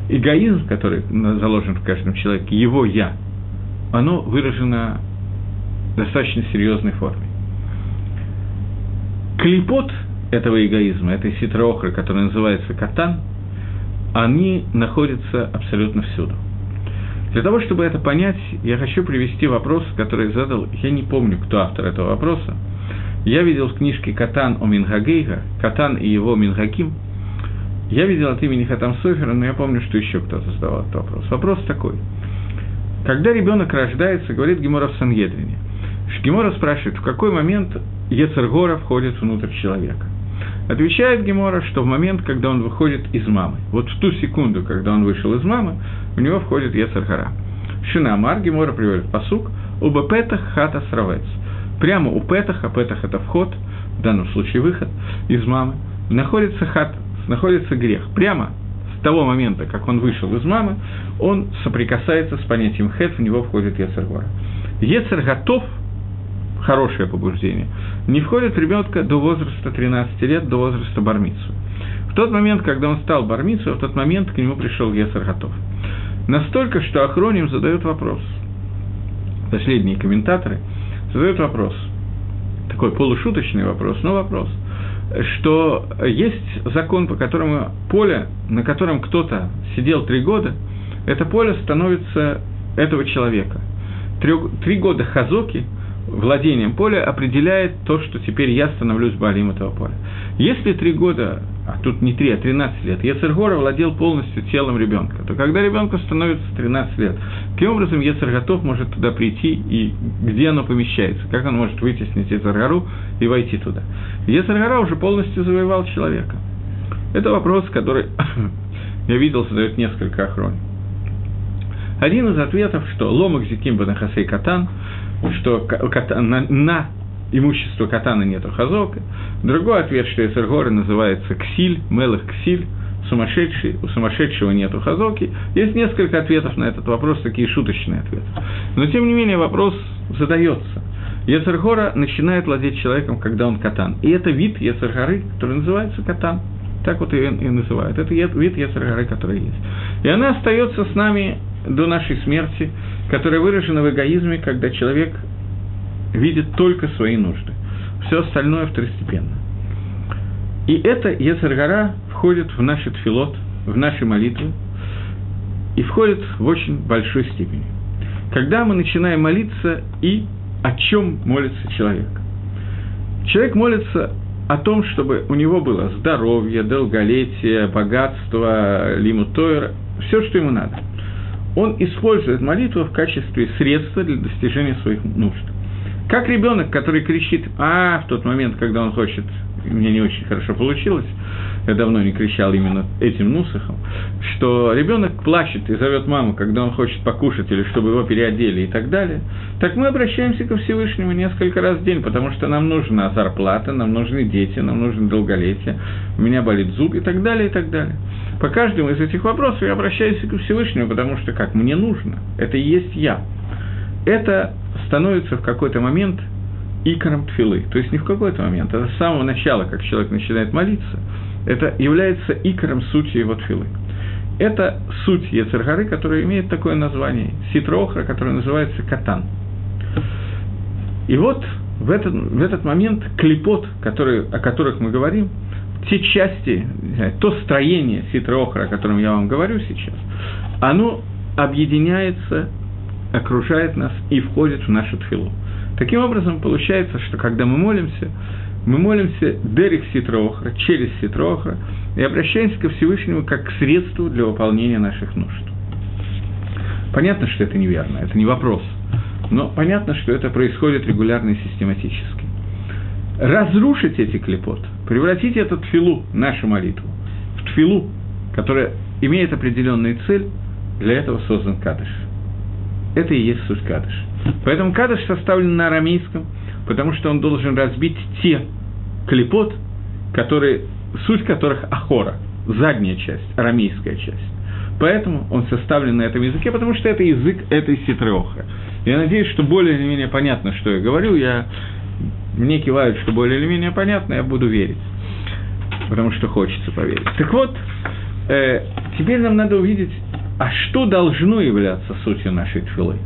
Эгоизм, который заложен в каждом человеке, его «я», оно выражено в достаточно серьезной форме. Клипот этого эгоизма, этой ситроохры, которая называется катан, они находятся абсолютно всюду. Для того, чтобы это понять, я хочу привести вопрос, который задал, я не помню, кто автор этого вопроса. Я видел в книжке «Катан о Минхагейга», «Катан и его Минхаким». Я видел от имени Хатам Софера, но я помню, что еще кто-то задавал этот вопрос. Вопрос такой. Когда ребенок рождается, говорит Гемора в Сангедрине, Гемора спрашивает, в какой момент Ецер Гора входит внутрь человека. Отвечает Гемора, что в момент, когда он выходит из мамы, вот в ту секунду, когда он вышел из мамы, у него входит Ецер Гора. Шинамар, Гемора приводит пасук, «Уба петах хата сравец». Прямо у петаха, петах – это вход, в данном случае выход из мамы, находится хат, находится грех. Прямо с того момента, как он вышел из мамы, он соприкасается с понятием хет, в него входит Ецер Гора. Ецер готов, хорошее побуждение, не входит в ребенка до возраста тринадцати лет, до возраста бар-мицвы. В тот момент, когда он стал бар-мицвой, в тот момент к нему пришел Ецер готов. Настолько, что Ахроним задают вопрос. Последние комментаторы задают вопрос, такой полушуточный вопрос, но вопрос, что есть закон, по которому поле, на котором кто-то сидел три года, это поле становится этого человека. Три, три года хазоки владением поля определяет то, что теперь я становлюсь баалим этого поля. Если три года, а тут не три, а тринадцать лет, Ецер Гора владел полностью телом ребенка, то когда ребенку становится тринадцать лет, каким образом Ецер Готов может туда прийти и где оно помещается, как он может вытеснить Ецер Гору и войти туда? Ецер Гора уже полностью завоевал человека. Это вопрос, который я видел, задают несколько охронников. Один из ответов, что ломак зиким банахасей катан, что катан, на, на имущество катана нету хазока. Другой ответ, что Ецер Гора называется ксиль, мелых ксиль, сумасшедший, у сумасшедшего нету хазоки. Есть несколько ответов на этот вопрос, такие шуточные ответы. Но, тем не менее, вопрос задается. Ецер Гора начинает владеть человеком, когда он катан. И это вид Ецер Горы, который называется катан. Так вот ее и называют. Это вид Ецер Горы, который есть. И она остается с нами до нашей смерти, которая выражена в эгоизме, когда человек видит только свои нужды. Все остальное второстепенно. И это Ецер Гора входит в наши тфилот, в наши молитвы, и входит в очень большой степени. Когда мы начинаем молиться, и о чем молится человек? Человек молится о том, чтобы у него было здоровье, долголетие, богатство, лимуд тойра, все, что ему надо. Он использует молитву в качестве средства для достижения своих нужд. Как ребенок, который кричит, а в тот момент, когда он хочет, у меня не очень хорошо получилось, я давно не кричал именно этим нусахом, что ребенок плачет и зовет маму, когда он хочет покушать или чтобы его переодели и так далее, так мы обращаемся ко Всевышнему несколько раз в день, потому что нам нужна зарплата, нам нужны дети, нам нужно долголетие, у меня болит зуб и так далее, и так далее. По каждому из этих вопросов я обращаюсь ко Всевышнему, потому что как? Мне нужно, это и есть я. Это становится в какой-то момент икором тфилы, то есть не в какой-то момент, а с самого начала, как человек начинает молиться, это является икором сути его тфилы. Это суть Ецер-Гары, которая имеет такое название, Ситра-Охра, которая называется Катан. И вот в этот, в этот момент клипот, который, о которых мы говорим, те части, знаю, то строение Ситра-Охра, о котором я вам говорю сейчас, оно объединяется, окружает нас и входит в нашу тфилу. Таким образом, получается, что когда мы молимся, мы молимся дерех Ситра-Охра, через Ситра-Охра, и обращаемся ко Всевышнему как к средству для выполнения наших нужд. Понятно, что это неверно, это не вопрос, но понятно, что это происходит регулярно и систематически. Разрушить эти клипот, превратить это в тфилу, нашу молитву, в тфилу, которая имеет определенную цель, для этого создан кадиш. Это и есть суть кадиш. Поэтому кадиш составлен на арамейском, потому что он должен разбить те клипот, которые, суть которых ахора, задняя часть, арамейская часть. Поэтому он составлен на этом языке, потому что это язык этой ситры-охры. Я надеюсь, что более или менее понятно, что я говорю. Я... Мне кивают, что более или менее понятно, я буду верить, потому что хочется поверить. Так вот, э, теперь нам надо увидеть, а что должно являться сутью нашей тфилы.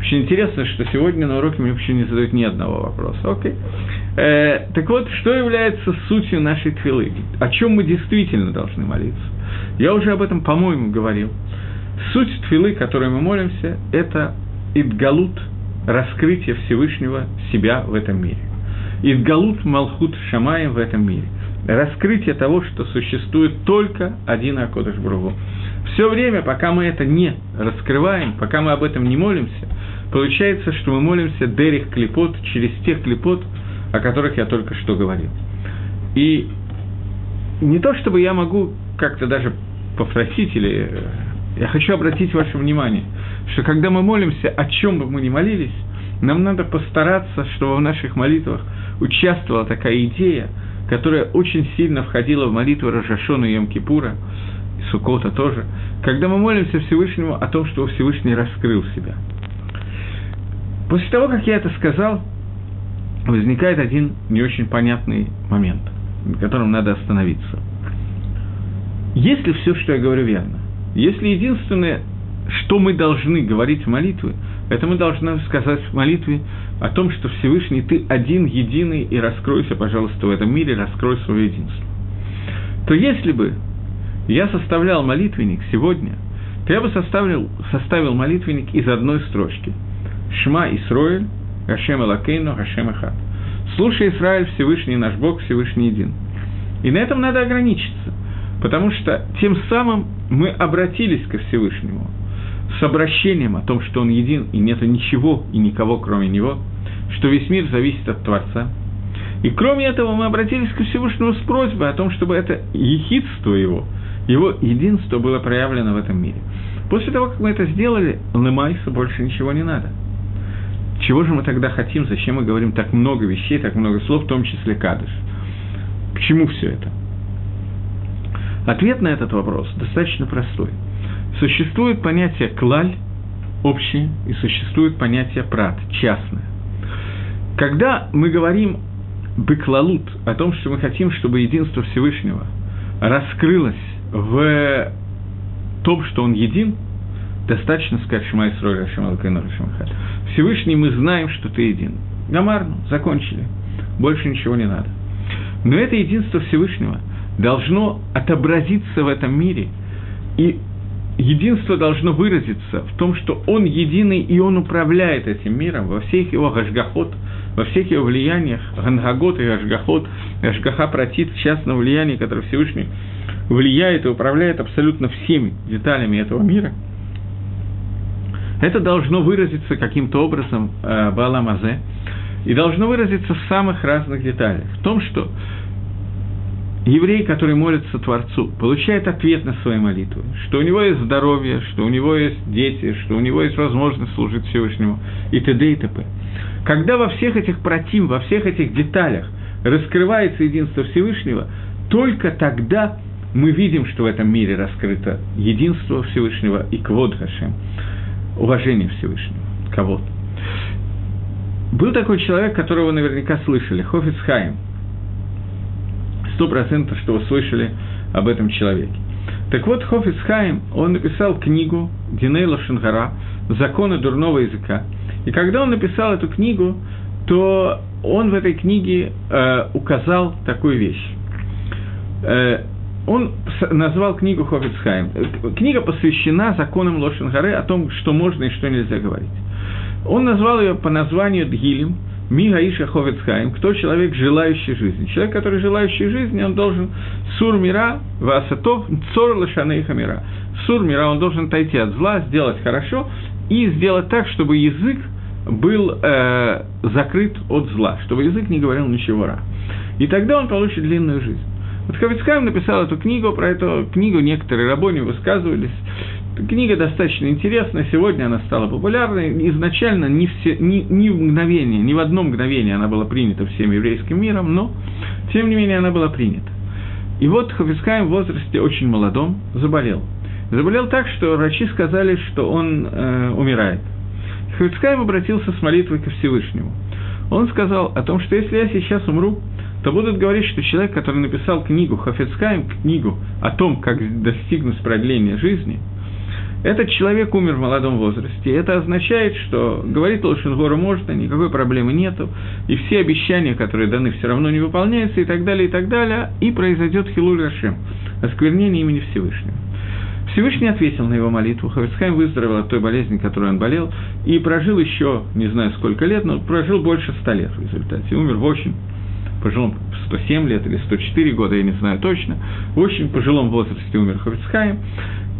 Очень интересно, что сегодня на уроке мне вообще не задают ни одного вопроса. Окей. Э, так вот, что является сутью нашей тфилы? О чем мы действительно должны молиться? Я уже об этом, по-моему, говорил. Суть тфилы, которой мы молимся, это идгалут, раскрытие Всевышнего себя в этом мире. Идгалут малхут шамаем в этом мире. Раскрытие того, что существует только один а-кодеш барух ху. Все время, пока мы это не раскрываем, пока мы об этом не молимся, получается, что мы молимся дерех клипот, через тех клипот, о которых я только что говорил. И не то, чтобы я могу как-то даже попросить, или я хочу обратить ваше внимание, что когда мы молимся, о чем бы мы ни молились, нам надо постараться, чтобы в наших молитвах участвовала такая идея, которая очень сильно входила в молитву Рош ха-Шана и Йом-Кипура, и Суккота тоже, когда мы молимся Всевышнему о том, что Всевышний раскрыл себя. После того, как я это сказал, возникает один не очень понятный момент, на котором надо остановиться. Если все, что я говорю, верно, если единственное, что мы должны говорить в молитве, это мы должны сказать в молитве о том, что Всевышний, ты один, единый, и раскройся, пожалуйста, в этом мире, раскрой свое единство. То если бы я составлял молитвенник сегодня, то я бы составил, составил молитвенник из одной строчки. Шма Исроэль, Ашем Элокейну, Ашем Эхад. Слушай, Исраэль, Всевышний наш Бог, Всевышний един. И на этом надо ограничиться, потому что тем самым мы обратились ко Всевышнему с обращением о том, что Он един, и нет ничего и никого, кроме Него, что весь мир зависит от Творца. И кроме этого мы обратились ко Всевышнему с просьбой о том, чтобы это ехидство Его, Его единство было проявлено в этом мире. После того, как мы это сделали, лемайса больше ничего не надо. Чего же мы тогда хотим, зачем мы говорим так много вещей, так много слов, в том числе кадиш? К чему все это? Ответ на этот вопрос достаточно простой. Существует понятие клаль, общее, и существует понятие прат, частное. Когда мы говорим беклалут, о том, что мы хотим, чтобы единство Всевышнего раскрылось в том, что Он един, достаточно сказать Шма Исроэль, Ашем Элокейну, Ашем Эхад. Всевышний, мы знаем, что Ты един. Гамарну, закончили, больше ничего не надо. Но это единство Всевышнего должно отобразиться в этом мире, и единство должно выразиться в том, что Он единый, и Он управляет этим миром во всех его гашгахот, во всех его влияниях, гангагот и гашгахот, гашгаха протит, частное влияние, которое Всевышний влияет и управляет абсолютно всеми деталями этого мира. Это должно выразиться каким-то образом э, Баалам Азе, и должно выразиться в самых разных деталях. В том, что еврей, который молится Творцу, получает ответ на свои молитвы, что у него есть здоровье, что у него есть дети, что у него есть возможность служить Всевышнему и т.д. и т.п. Когда во всех этих протим, во всех этих деталях раскрывается единство Всевышнего, только тогда мы видим, что в этом мире раскрыто единство Всевышнего и квод Хашем, уважение Всевышнего, кого-то. Был такой человек, которого наверняка слышали, Хафец Хаим. Сто процентов, что вы слышали об этом человеке. Так вот, Хафец Хаим, он написал книгу Динейла Шангара «Законы дурного языка». И когда он написал эту книгу, то он в этой книге э, указал такую вещь. Э, он назвал книгу Хафец Хаим. Книга посвящена законам Лошон Гара о том, что можно и что нельзя говорить. Он назвал ее по названию Дгилем, Мигаиша Хафец Хаим, кто человек, желающий жизни. Человек, который желающий жизни, он должен сур мира, ваасатов, цор лошанейха мира. Сур мира, он должен отойти от зла, сделать хорошо и сделать так, чтобы язык был э, закрыт от зла, чтобы язык не говорил ничего ра. И тогда он получит длинную жизнь. Вот Хафец Хаим написал эту книгу, про эту книгу некоторые рабони высказывались. Книга достаточно интересная, сегодня она стала популярной. Изначально не, все, не, не в мгновение, не в одно мгновение она была принята всем еврейским миром, но, тем не менее, она была принята. И вот Хафец Хаим в возрасте очень молодом заболел. Заболел так, что врачи сказали, что он э, умирает. Хафец Хаим обратился с молитвой ко Всевышнему. Он сказал о том, что если я сейчас умру, то будут говорить, что человек, который написал книгу Хафец Хаим, книгу о том, как достигнуть продления жизни, этот человек умер в молодом возрасте. Это означает, что говорит Лошон Гора можно, никакой проблемы нету, и все обещания, которые даны, все равно не выполняются, и так далее, и так далее, и произойдет Хилуль Ашем, осквернение имени Всевышнего. Всевышний ответил на его молитву, Хафец Хаим выздоровел от той болезни, которой он болел, и прожил еще, не знаю сколько лет, но прожил больше ста лет в результате, умер в очень пожилом, сто семь лет или сто четыре года, я не знаю точно, в очень пожилом возрасте умер Хафец Хаим.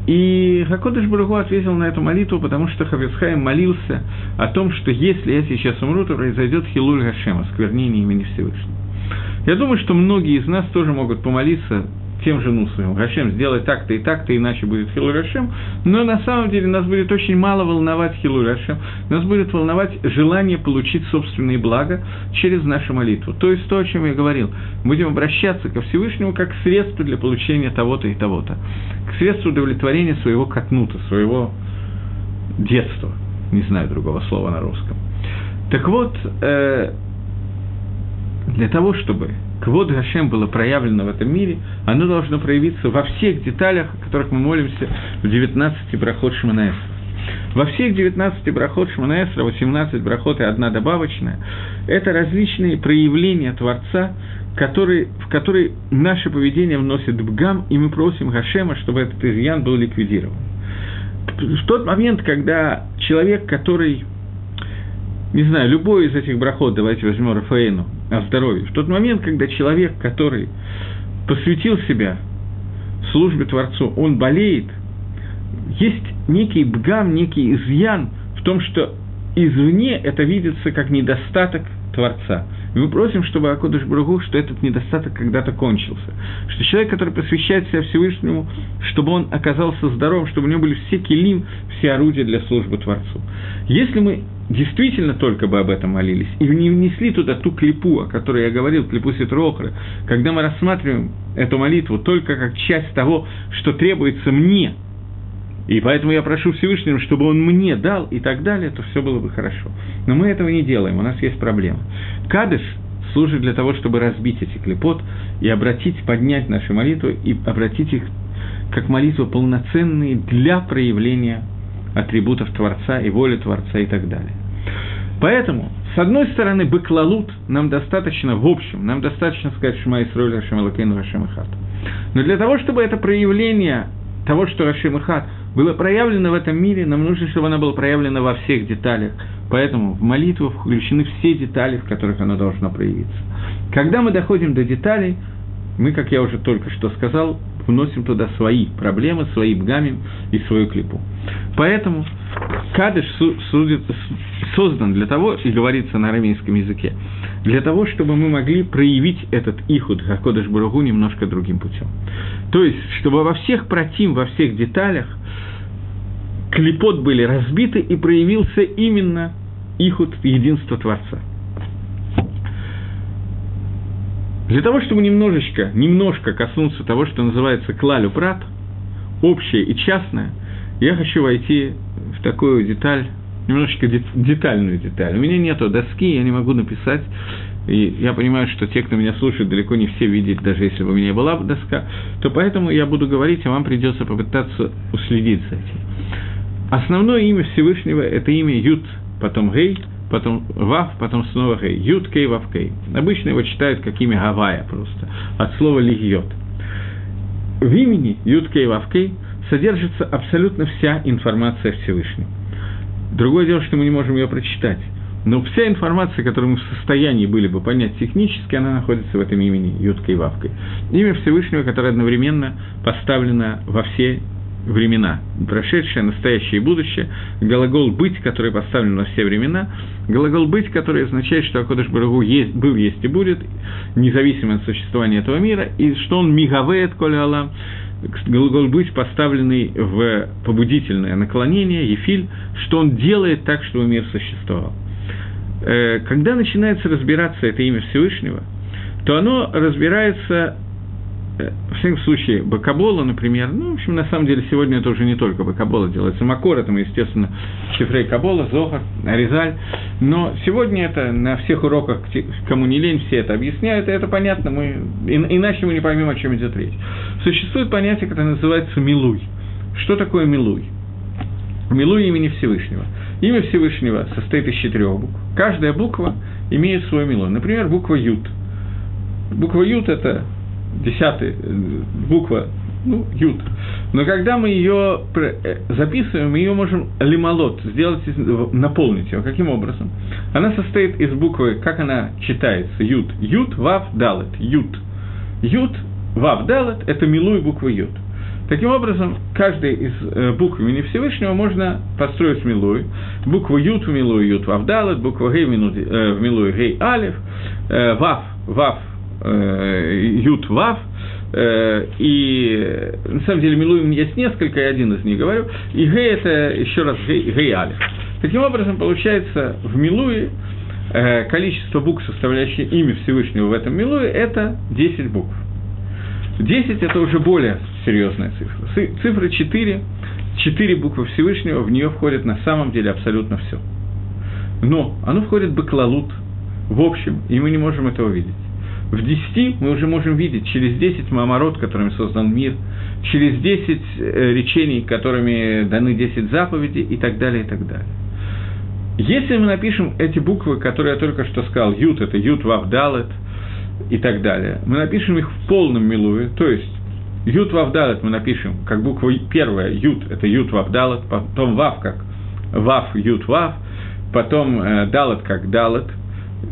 И Хакодыш Баруху ответил на эту молитву, потому что Хафец Хаим молился о том, что если я сейчас умру, то произойдет Хилуль Гашем, осквернение имени Всевышнего. Я думаю, что многие из нас тоже могут помолиться тем же Нусовым. Гашем, сделай так-то и так-то, иначе будет Хилуль Гашем. Но на самом деле нас будет очень мало волновать Хилуль Гашем. Нас будет волновать желание получить собственные блага через нашу молитву. То есть то, о чем я говорил. Будем обращаться ко Всевышнему как к средству для получения того-то и того-то. Средство удовлетворения своего катнута, своего детства. Не знаю другого слова на русском. Так вот, э, для того, чтобы квод Гашем было проявлено в этом мире, оно должно проявиться во всех деталях, о которых мы молимся в девятнадцати брахот Шманаэсра. Во всех девятнадцати брахот Шманаэсра, восемнадцать брахот и одна добавочная, это различные проявления Творца, Который, в который наше поведение вносит бгам, и мы просим Гашема, чтобы этот изъян был ликвидирован. В тот момент, когда человек, который, не знаю, любой из этих брахот, давайте возьмем Рафаэну, о здоровье, в тот момент, когда человек, который посвятил себя службе Творцу, он болеет, есть некий бгам, некий изъян в том, что извне это видится как недостаток Творца. И мы просим, чтобы Акодыш Бругу, что этот недостаток когда-то кончился. Что человек, который посвящает себя Всевышнему, чтобы он оказался здоровым, чтобы у него были все келим, все орудия для службы Творцу. Если мы действительно только бы об этом молились и не внесли туда ту клипу, о которой я говорил, клипу Ситрохры, когда мы рассматриваем эту молитву только как часть того, что требуется мне, и поэтому я прошу Всевышнего, чтобы он мне дал и так далее, то все было бы хорошо. Но мы этого не делаем, у нас есть проблема. Кадиш служит для того, чтобы разбить эти клипот и обратить, поднять наши молитвы и обратить их как молитвы полноценные для проявления атрибутов Творца и воли Творца и так далее. Поэтому, с одной стороны, бэклалут нам достаточно, в общем, нам достаточно сказать «Шма Исроэль, Ашем Элокейну, Ашем Эхад». Но для того, чтобы это проявление того, что Ашем Эхад, было проявлено в этом мире, нам нужно, чтобы оно было проявлено во всех деталях. Поэтому в молитву включены все детали, в которых оно должно проявиться. Когда мы доходим до деталей, мы, как я уже только что сказал, вносим туда свои проблемы, свои бгамим и свою клипу. Поэтому кадиш судит, создан для того, и говорится на арамейском языке, для того, чтобы мы могли проявить этот ихуд, а-кодеш барух ху, немножко другим путем. То есть, чтобы во всех протим, во всех деталях клипот были разбиты и проявился именно ихуд, единство Творца. Для того, чтобы немножечко, немножко коснуться того, что называется клаль упрат, общее и частное, я хочу войти в такую деталь, немножечко детальную деталь. У меня нету доски, я не могу написать, и я понимаю, что те, кто меня слушает, далеко не все видят, даже если бы у меня была доска, то поэтому я буду говорить, а вам придется попытаться уследить за этим. Основное имя Всевышнего – это имя Ют, потом Гей, потом Вав, потом снова Хей. Ют, Кей, Вав, Кей. Обычно его читают как имя Гавая просто, от слова Лигьот. В имени Ют, Кей, Вав, Кей содержится абсолютно вся информация Всевышнего. Другое дело, что мы не можем ее прочитать. Но вся информация, которую мы в состоянии были бы понять технически, она находится в этом имени Ют, Кей, Вав, Кей. Имя Всевышнего, которое одновременно поставлено во все времена, прошедшее, настоящее и будущее, глагол «быть», который поставлен на все времена, глагол «быть», который означает, что а-кодеш барух ху есть, был, есть и будет, независимо от существования этого мира, и что он «мигавеет коль алам», глагол «быть», поставленный в побудительное наклонение, «ефиль», что он делает так, чтобы мир существовал. Когда начинается разбираться это имя Всевышнего, то оно разбирается... В всяком случае, Бакабола, например, ну, в общем, на самом деле, сегодня это уже не только Бакабола делается, Макор, это мы, естественно, Шифрей Кабола, Зогар, Аризаль, но сегодня это на всех уроках, кому не лень, все это объясняют, и это понятно, мы, иначе мы не поймем, о чем идет речь. Существует понятие, которое называется «милуй». Что такое «милуй»? «Милуй» – имени Всевышнего. Имя Всевышнего состоит из четырех букв. Каждая буква имеет свой милуй. Например, буква «ют». Буква «ют» – это... десятая буква, ну, ют. Но когда мы ее записываем, мы ее можем лималот, сделать, наполнить ее. Каким образом? Она состоит из буквы, как она читается, ют. Ют, вав, далет, ют. Ют, вав, далет – это милуй буквы ют. Таким образом, каждой из букв имени Всевышнего можно построить милуй. Буква ют в милуй ют, вав, далет, буква гей в милуй гей, алиф, вав, вав, Ют Вав, и на самом деле милуим есть несколько, я один из них говорю, и Гей это еще раз Гей, гей Алиф. Таким образом, получается, в милуе количество букв, составляющих имя Всевышнего в этом милуе, это десять букв. десять это уже более серьезная цифра. Цифра четыре, четыре буквы Всевышнего, в нее входит на самом деле абсолютно все. Но оно входит в баклалут, в общем, и мы не можем этого видеть. В десяти мы уже можем видеть через десять маамарот, которыми создан мир, через десять речений, которыми даны десять заповедей и так далее, и так далее. Если мы напишем эти буквы, которые я только что сказал, ют – это ют, вав, далет и так далее, мы напишем их в полном милуе, то есть ют, вав, далет мы напишем как буква первая, ют – это ют, вав, далет, потом вав как вав, ют, вав, потом далет как далет,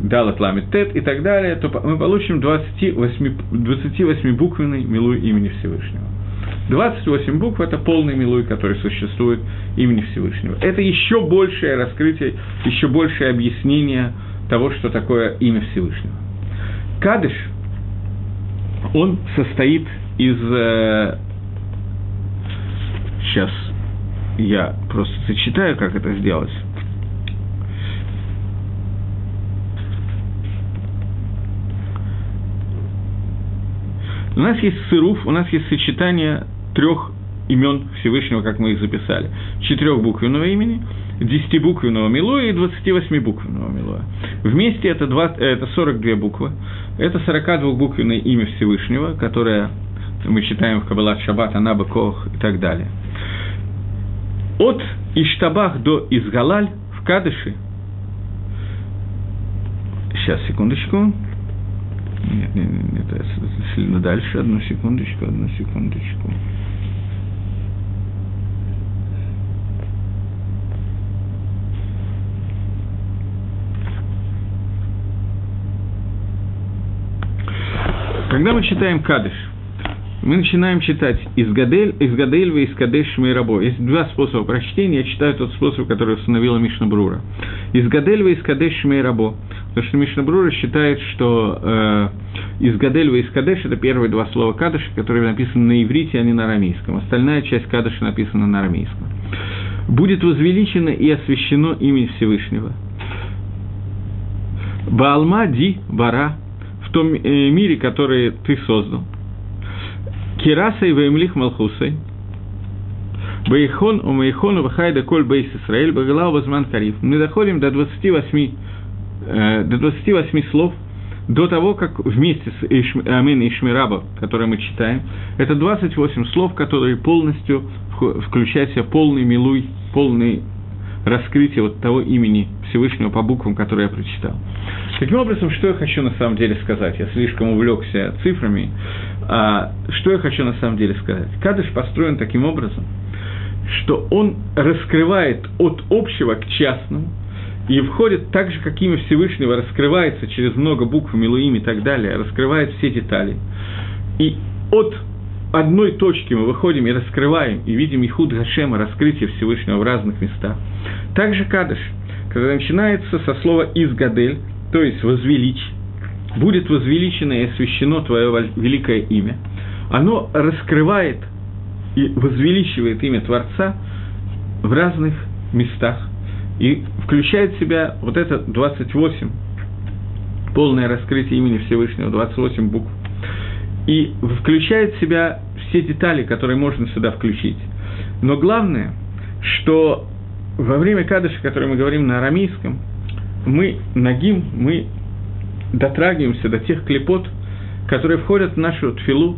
Далат Ламит Тет и так далее, то мы получим двадцать восемь, двадцать восемь буквенный милуй имени Всевышнего. двадцать восемь букв – это полный милуй, который существует имени Всевышнего. Это еще большее раскрытие, еще большее объяснение того, что такое имя Всевышнего. Кадиш, он состоит из… Сейчас я просто зачитаю, как это сделать. У нас есть сыруф, у нас есть сочетание трех имен Всевышнего, как мы их записали. Четырехбуквенного имени, десятибуквенного милуя и двадцативосьмибуквенного милуя. Вместе это, двадцать, это сорок две буквы. Это сорокадвухбуквенное имя Всевышнего, которое мы читаем в Каббалат Шаббат, Анаба, Коах и так далее. От Иштабах до Изгалаль в Кадиши. Сейчас, секундочку. Нет, нет, нет, это дальше, одну секундочку, одну секундочку. Когда мы читаем Кадиш, Мы начинаем читать из Гадель, из Гадельва, из Кадеш Мейрабо. Есть два способа прочтения. Я читаю тот способ, который установила Мишна Брура. Из Гадельва, из Кадеш Мейрабо. Потому что Мишна Брура считает, что э, из Гадельва, из Кадеш — это первые два слова Кадыша, которые написаны на иврите, а не на арамейском. Остальная часть Кадыша написана на арамейском. «Будет возвеличено и освящено имя Всевышнего». «Баалма ди бара» — в том э, мире, который ты создал. «Кирасой ваемлих малхусой». «Баихон умаихону вахайда коль бейс Исраэль багалау вазман кариф». Мы доходим до двадцати восьми, э, до двадцати восьми слов, до того, как вместе с Ишми, Амин и Ишмираба, которые мы читаем, это двадцать восемь слов, которые полностью включают в себя полный милуй, полный раскрытие вот того имени Всевышнего по буквам, которые я прочитал. Таким образом, что я хочу на самом деле сказать? Я слишком увлекся цифрами. А что я хочу на самом деле сказать? Кадиш построен таким образом, что он раскрывает от общего к частному и входит так же, как имя Всевышнего раскрывается через много букв, милуим и так далее, раскрывает все детали. И от одной точки мы выходим и раскрываем, и видим Ихуд Гашема, раскрытие Всевышнего в разных местах. Также Кадиш, когда начинается со слова «изгадель», то есть «возвеличь», «будет возвеличено и освящено твое великое имя», оно раскрывает и возвеличивает имя Творца в разных местах и включает в себя вот это двадцать восемь, полное раскрытие имени Всевышнего, двадцать восемь букв, и включает в себя все детали, которые можно сюда включить. Но главное, что во время Кадыша, о котором мы говорим на арамейском, мы нагим, мы дотрагиваемся до тех клипот, которые входят в нашу тфилу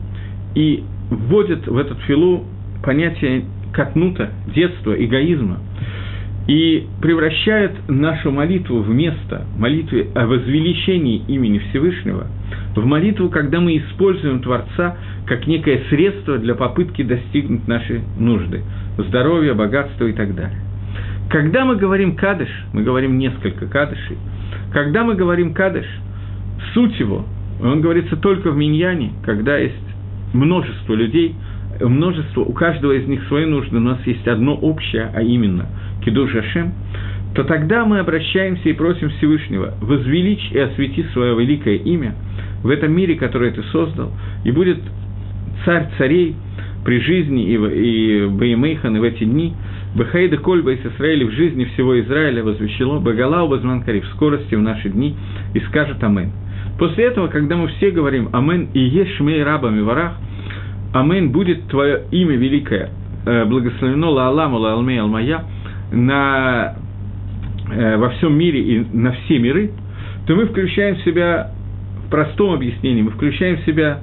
и вводят в эту тфилу понятие катнута, детства, эгоизма, и превращают нашу молитву вместо молитвы о возвеличении имени Всевышнего в молитву, когда мы используем Творца как некое средство для попытки достигнуть нашей нужды, здоровья, богатства и так далее. Когда мы говорим «кадыш», мы говорим несколько «кадышей», когда мы говорим «кадыш», суть его, он говорится только в миньяне, когда есть множество людей, множество, у каждого из них свои нужды, у нас есть одно общее, а именно «кидуш Ашем», то тогда мы обращаемся и просим Всевышнего: «Возвеличь и освети свое великое имя в этом мире, который ты создал, и будет царь царей при жизни и, и Баимейхан, и в эти дни, Бахаида Кольба из Исраиля, в жизни всего Израиля возвещено, Багалау Базманкари, в скорости в наши дни, и скажет Амен». После этого, когда мы все говорим Амен и Ешмей Рабами Варах, Амен, будет твое имя великое благословено Лааламу Лаалмей Алмая на, э, во всем мире и на все миры, то мы включаем в себя в простом объяснении, мы включаем в себя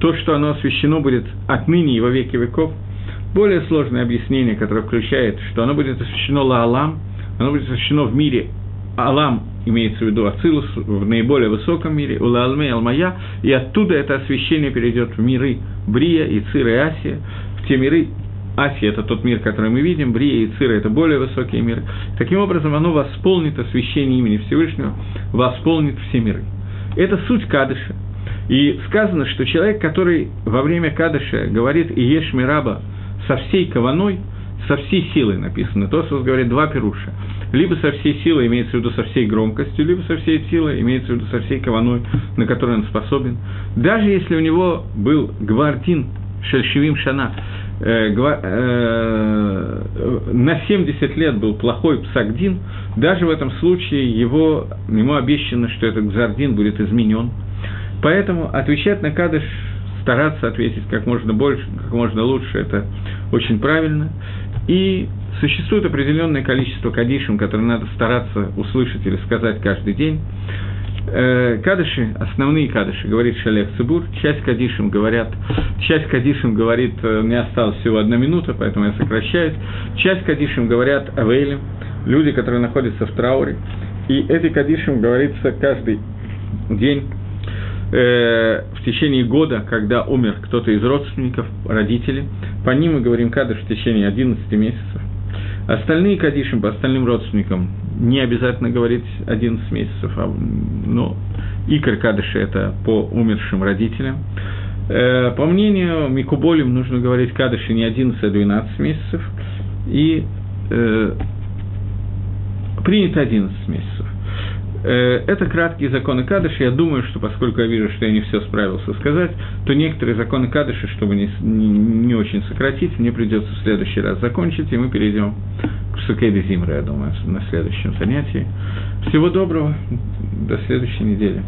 то, что оно освящено будет отныне и во веки веков. Более сложное объяснение, которое включает, что оно будет освящено Лаалам, оно будет освящено в мире Алам, имеется в виду Ацилус, в наиболее высоком мире, Улаалме Алмая, и оттуда это освящение перейдет в миры Брия, Ицира и Асия, в те миры. Асия – это тот мир, который мы видим, Брия и Ицира – это более высокие миры. Таким образом, оно восполнит освящение имени Всевышнего, восполнит все миры. Это суть Кадыша. И сказано, что человек, который во время Кадыша говорит «Иеш Мираба» со всей каваной, со всей силой написано, Тосфос говорит два пируша. Либо со всей силой, имеется в виду со всей громкостью, либо со всей силой, имеется в виду со всей каваной, на которую он способен. Даже если у него был гвардин Шельшевим Шана, на семьдесят лет был плохой псагдин, даже в этом случае его, ему обещано, что этот псагдин будет изменен. Поэтому отвечать на Кадыш, стараться ответить как можно больше, как можно лучше, это очень правильно. И существует определенное количество кадишем, которые надо стараться услышать или сказать каждый день. Кадыши, основные кадыши, говорит Шалиах Цибур, часть кадишем говорят, часть кадишем говорит, у меня осталась всего одна минута, поэтому я сокращаюсь, часть кадишем говорят авейлим, люди, которые находятся в трауре, и эти кадишем говорится каждый день э, в течение года, когда умер кто-то из родственников, родителей, по ним мы говорим кадыш в течение одиннадцати месяцев. Остальные кадишим по остальным родственникам не обязательно говорить одиннадцать месяцев, а, ну, икр кадыши – это по умершим родителям. По мнению Микуболим, нужно говорить кадыши не одиннадцать, а двенадцать месяцев, и э, принято одиннадцать месяцев. Э, это краткие законы кадыши. Я думаю, что поскольку я вижу, что я не все справился сказать, то некоторые законы кадыши, чтобы не, не, не очень сократить, мне придется в следующий раз закончить, и мы перейдем к Псукей де-Зимра, я думаю, на следующем занятии. Всего доброго, до следующей недели.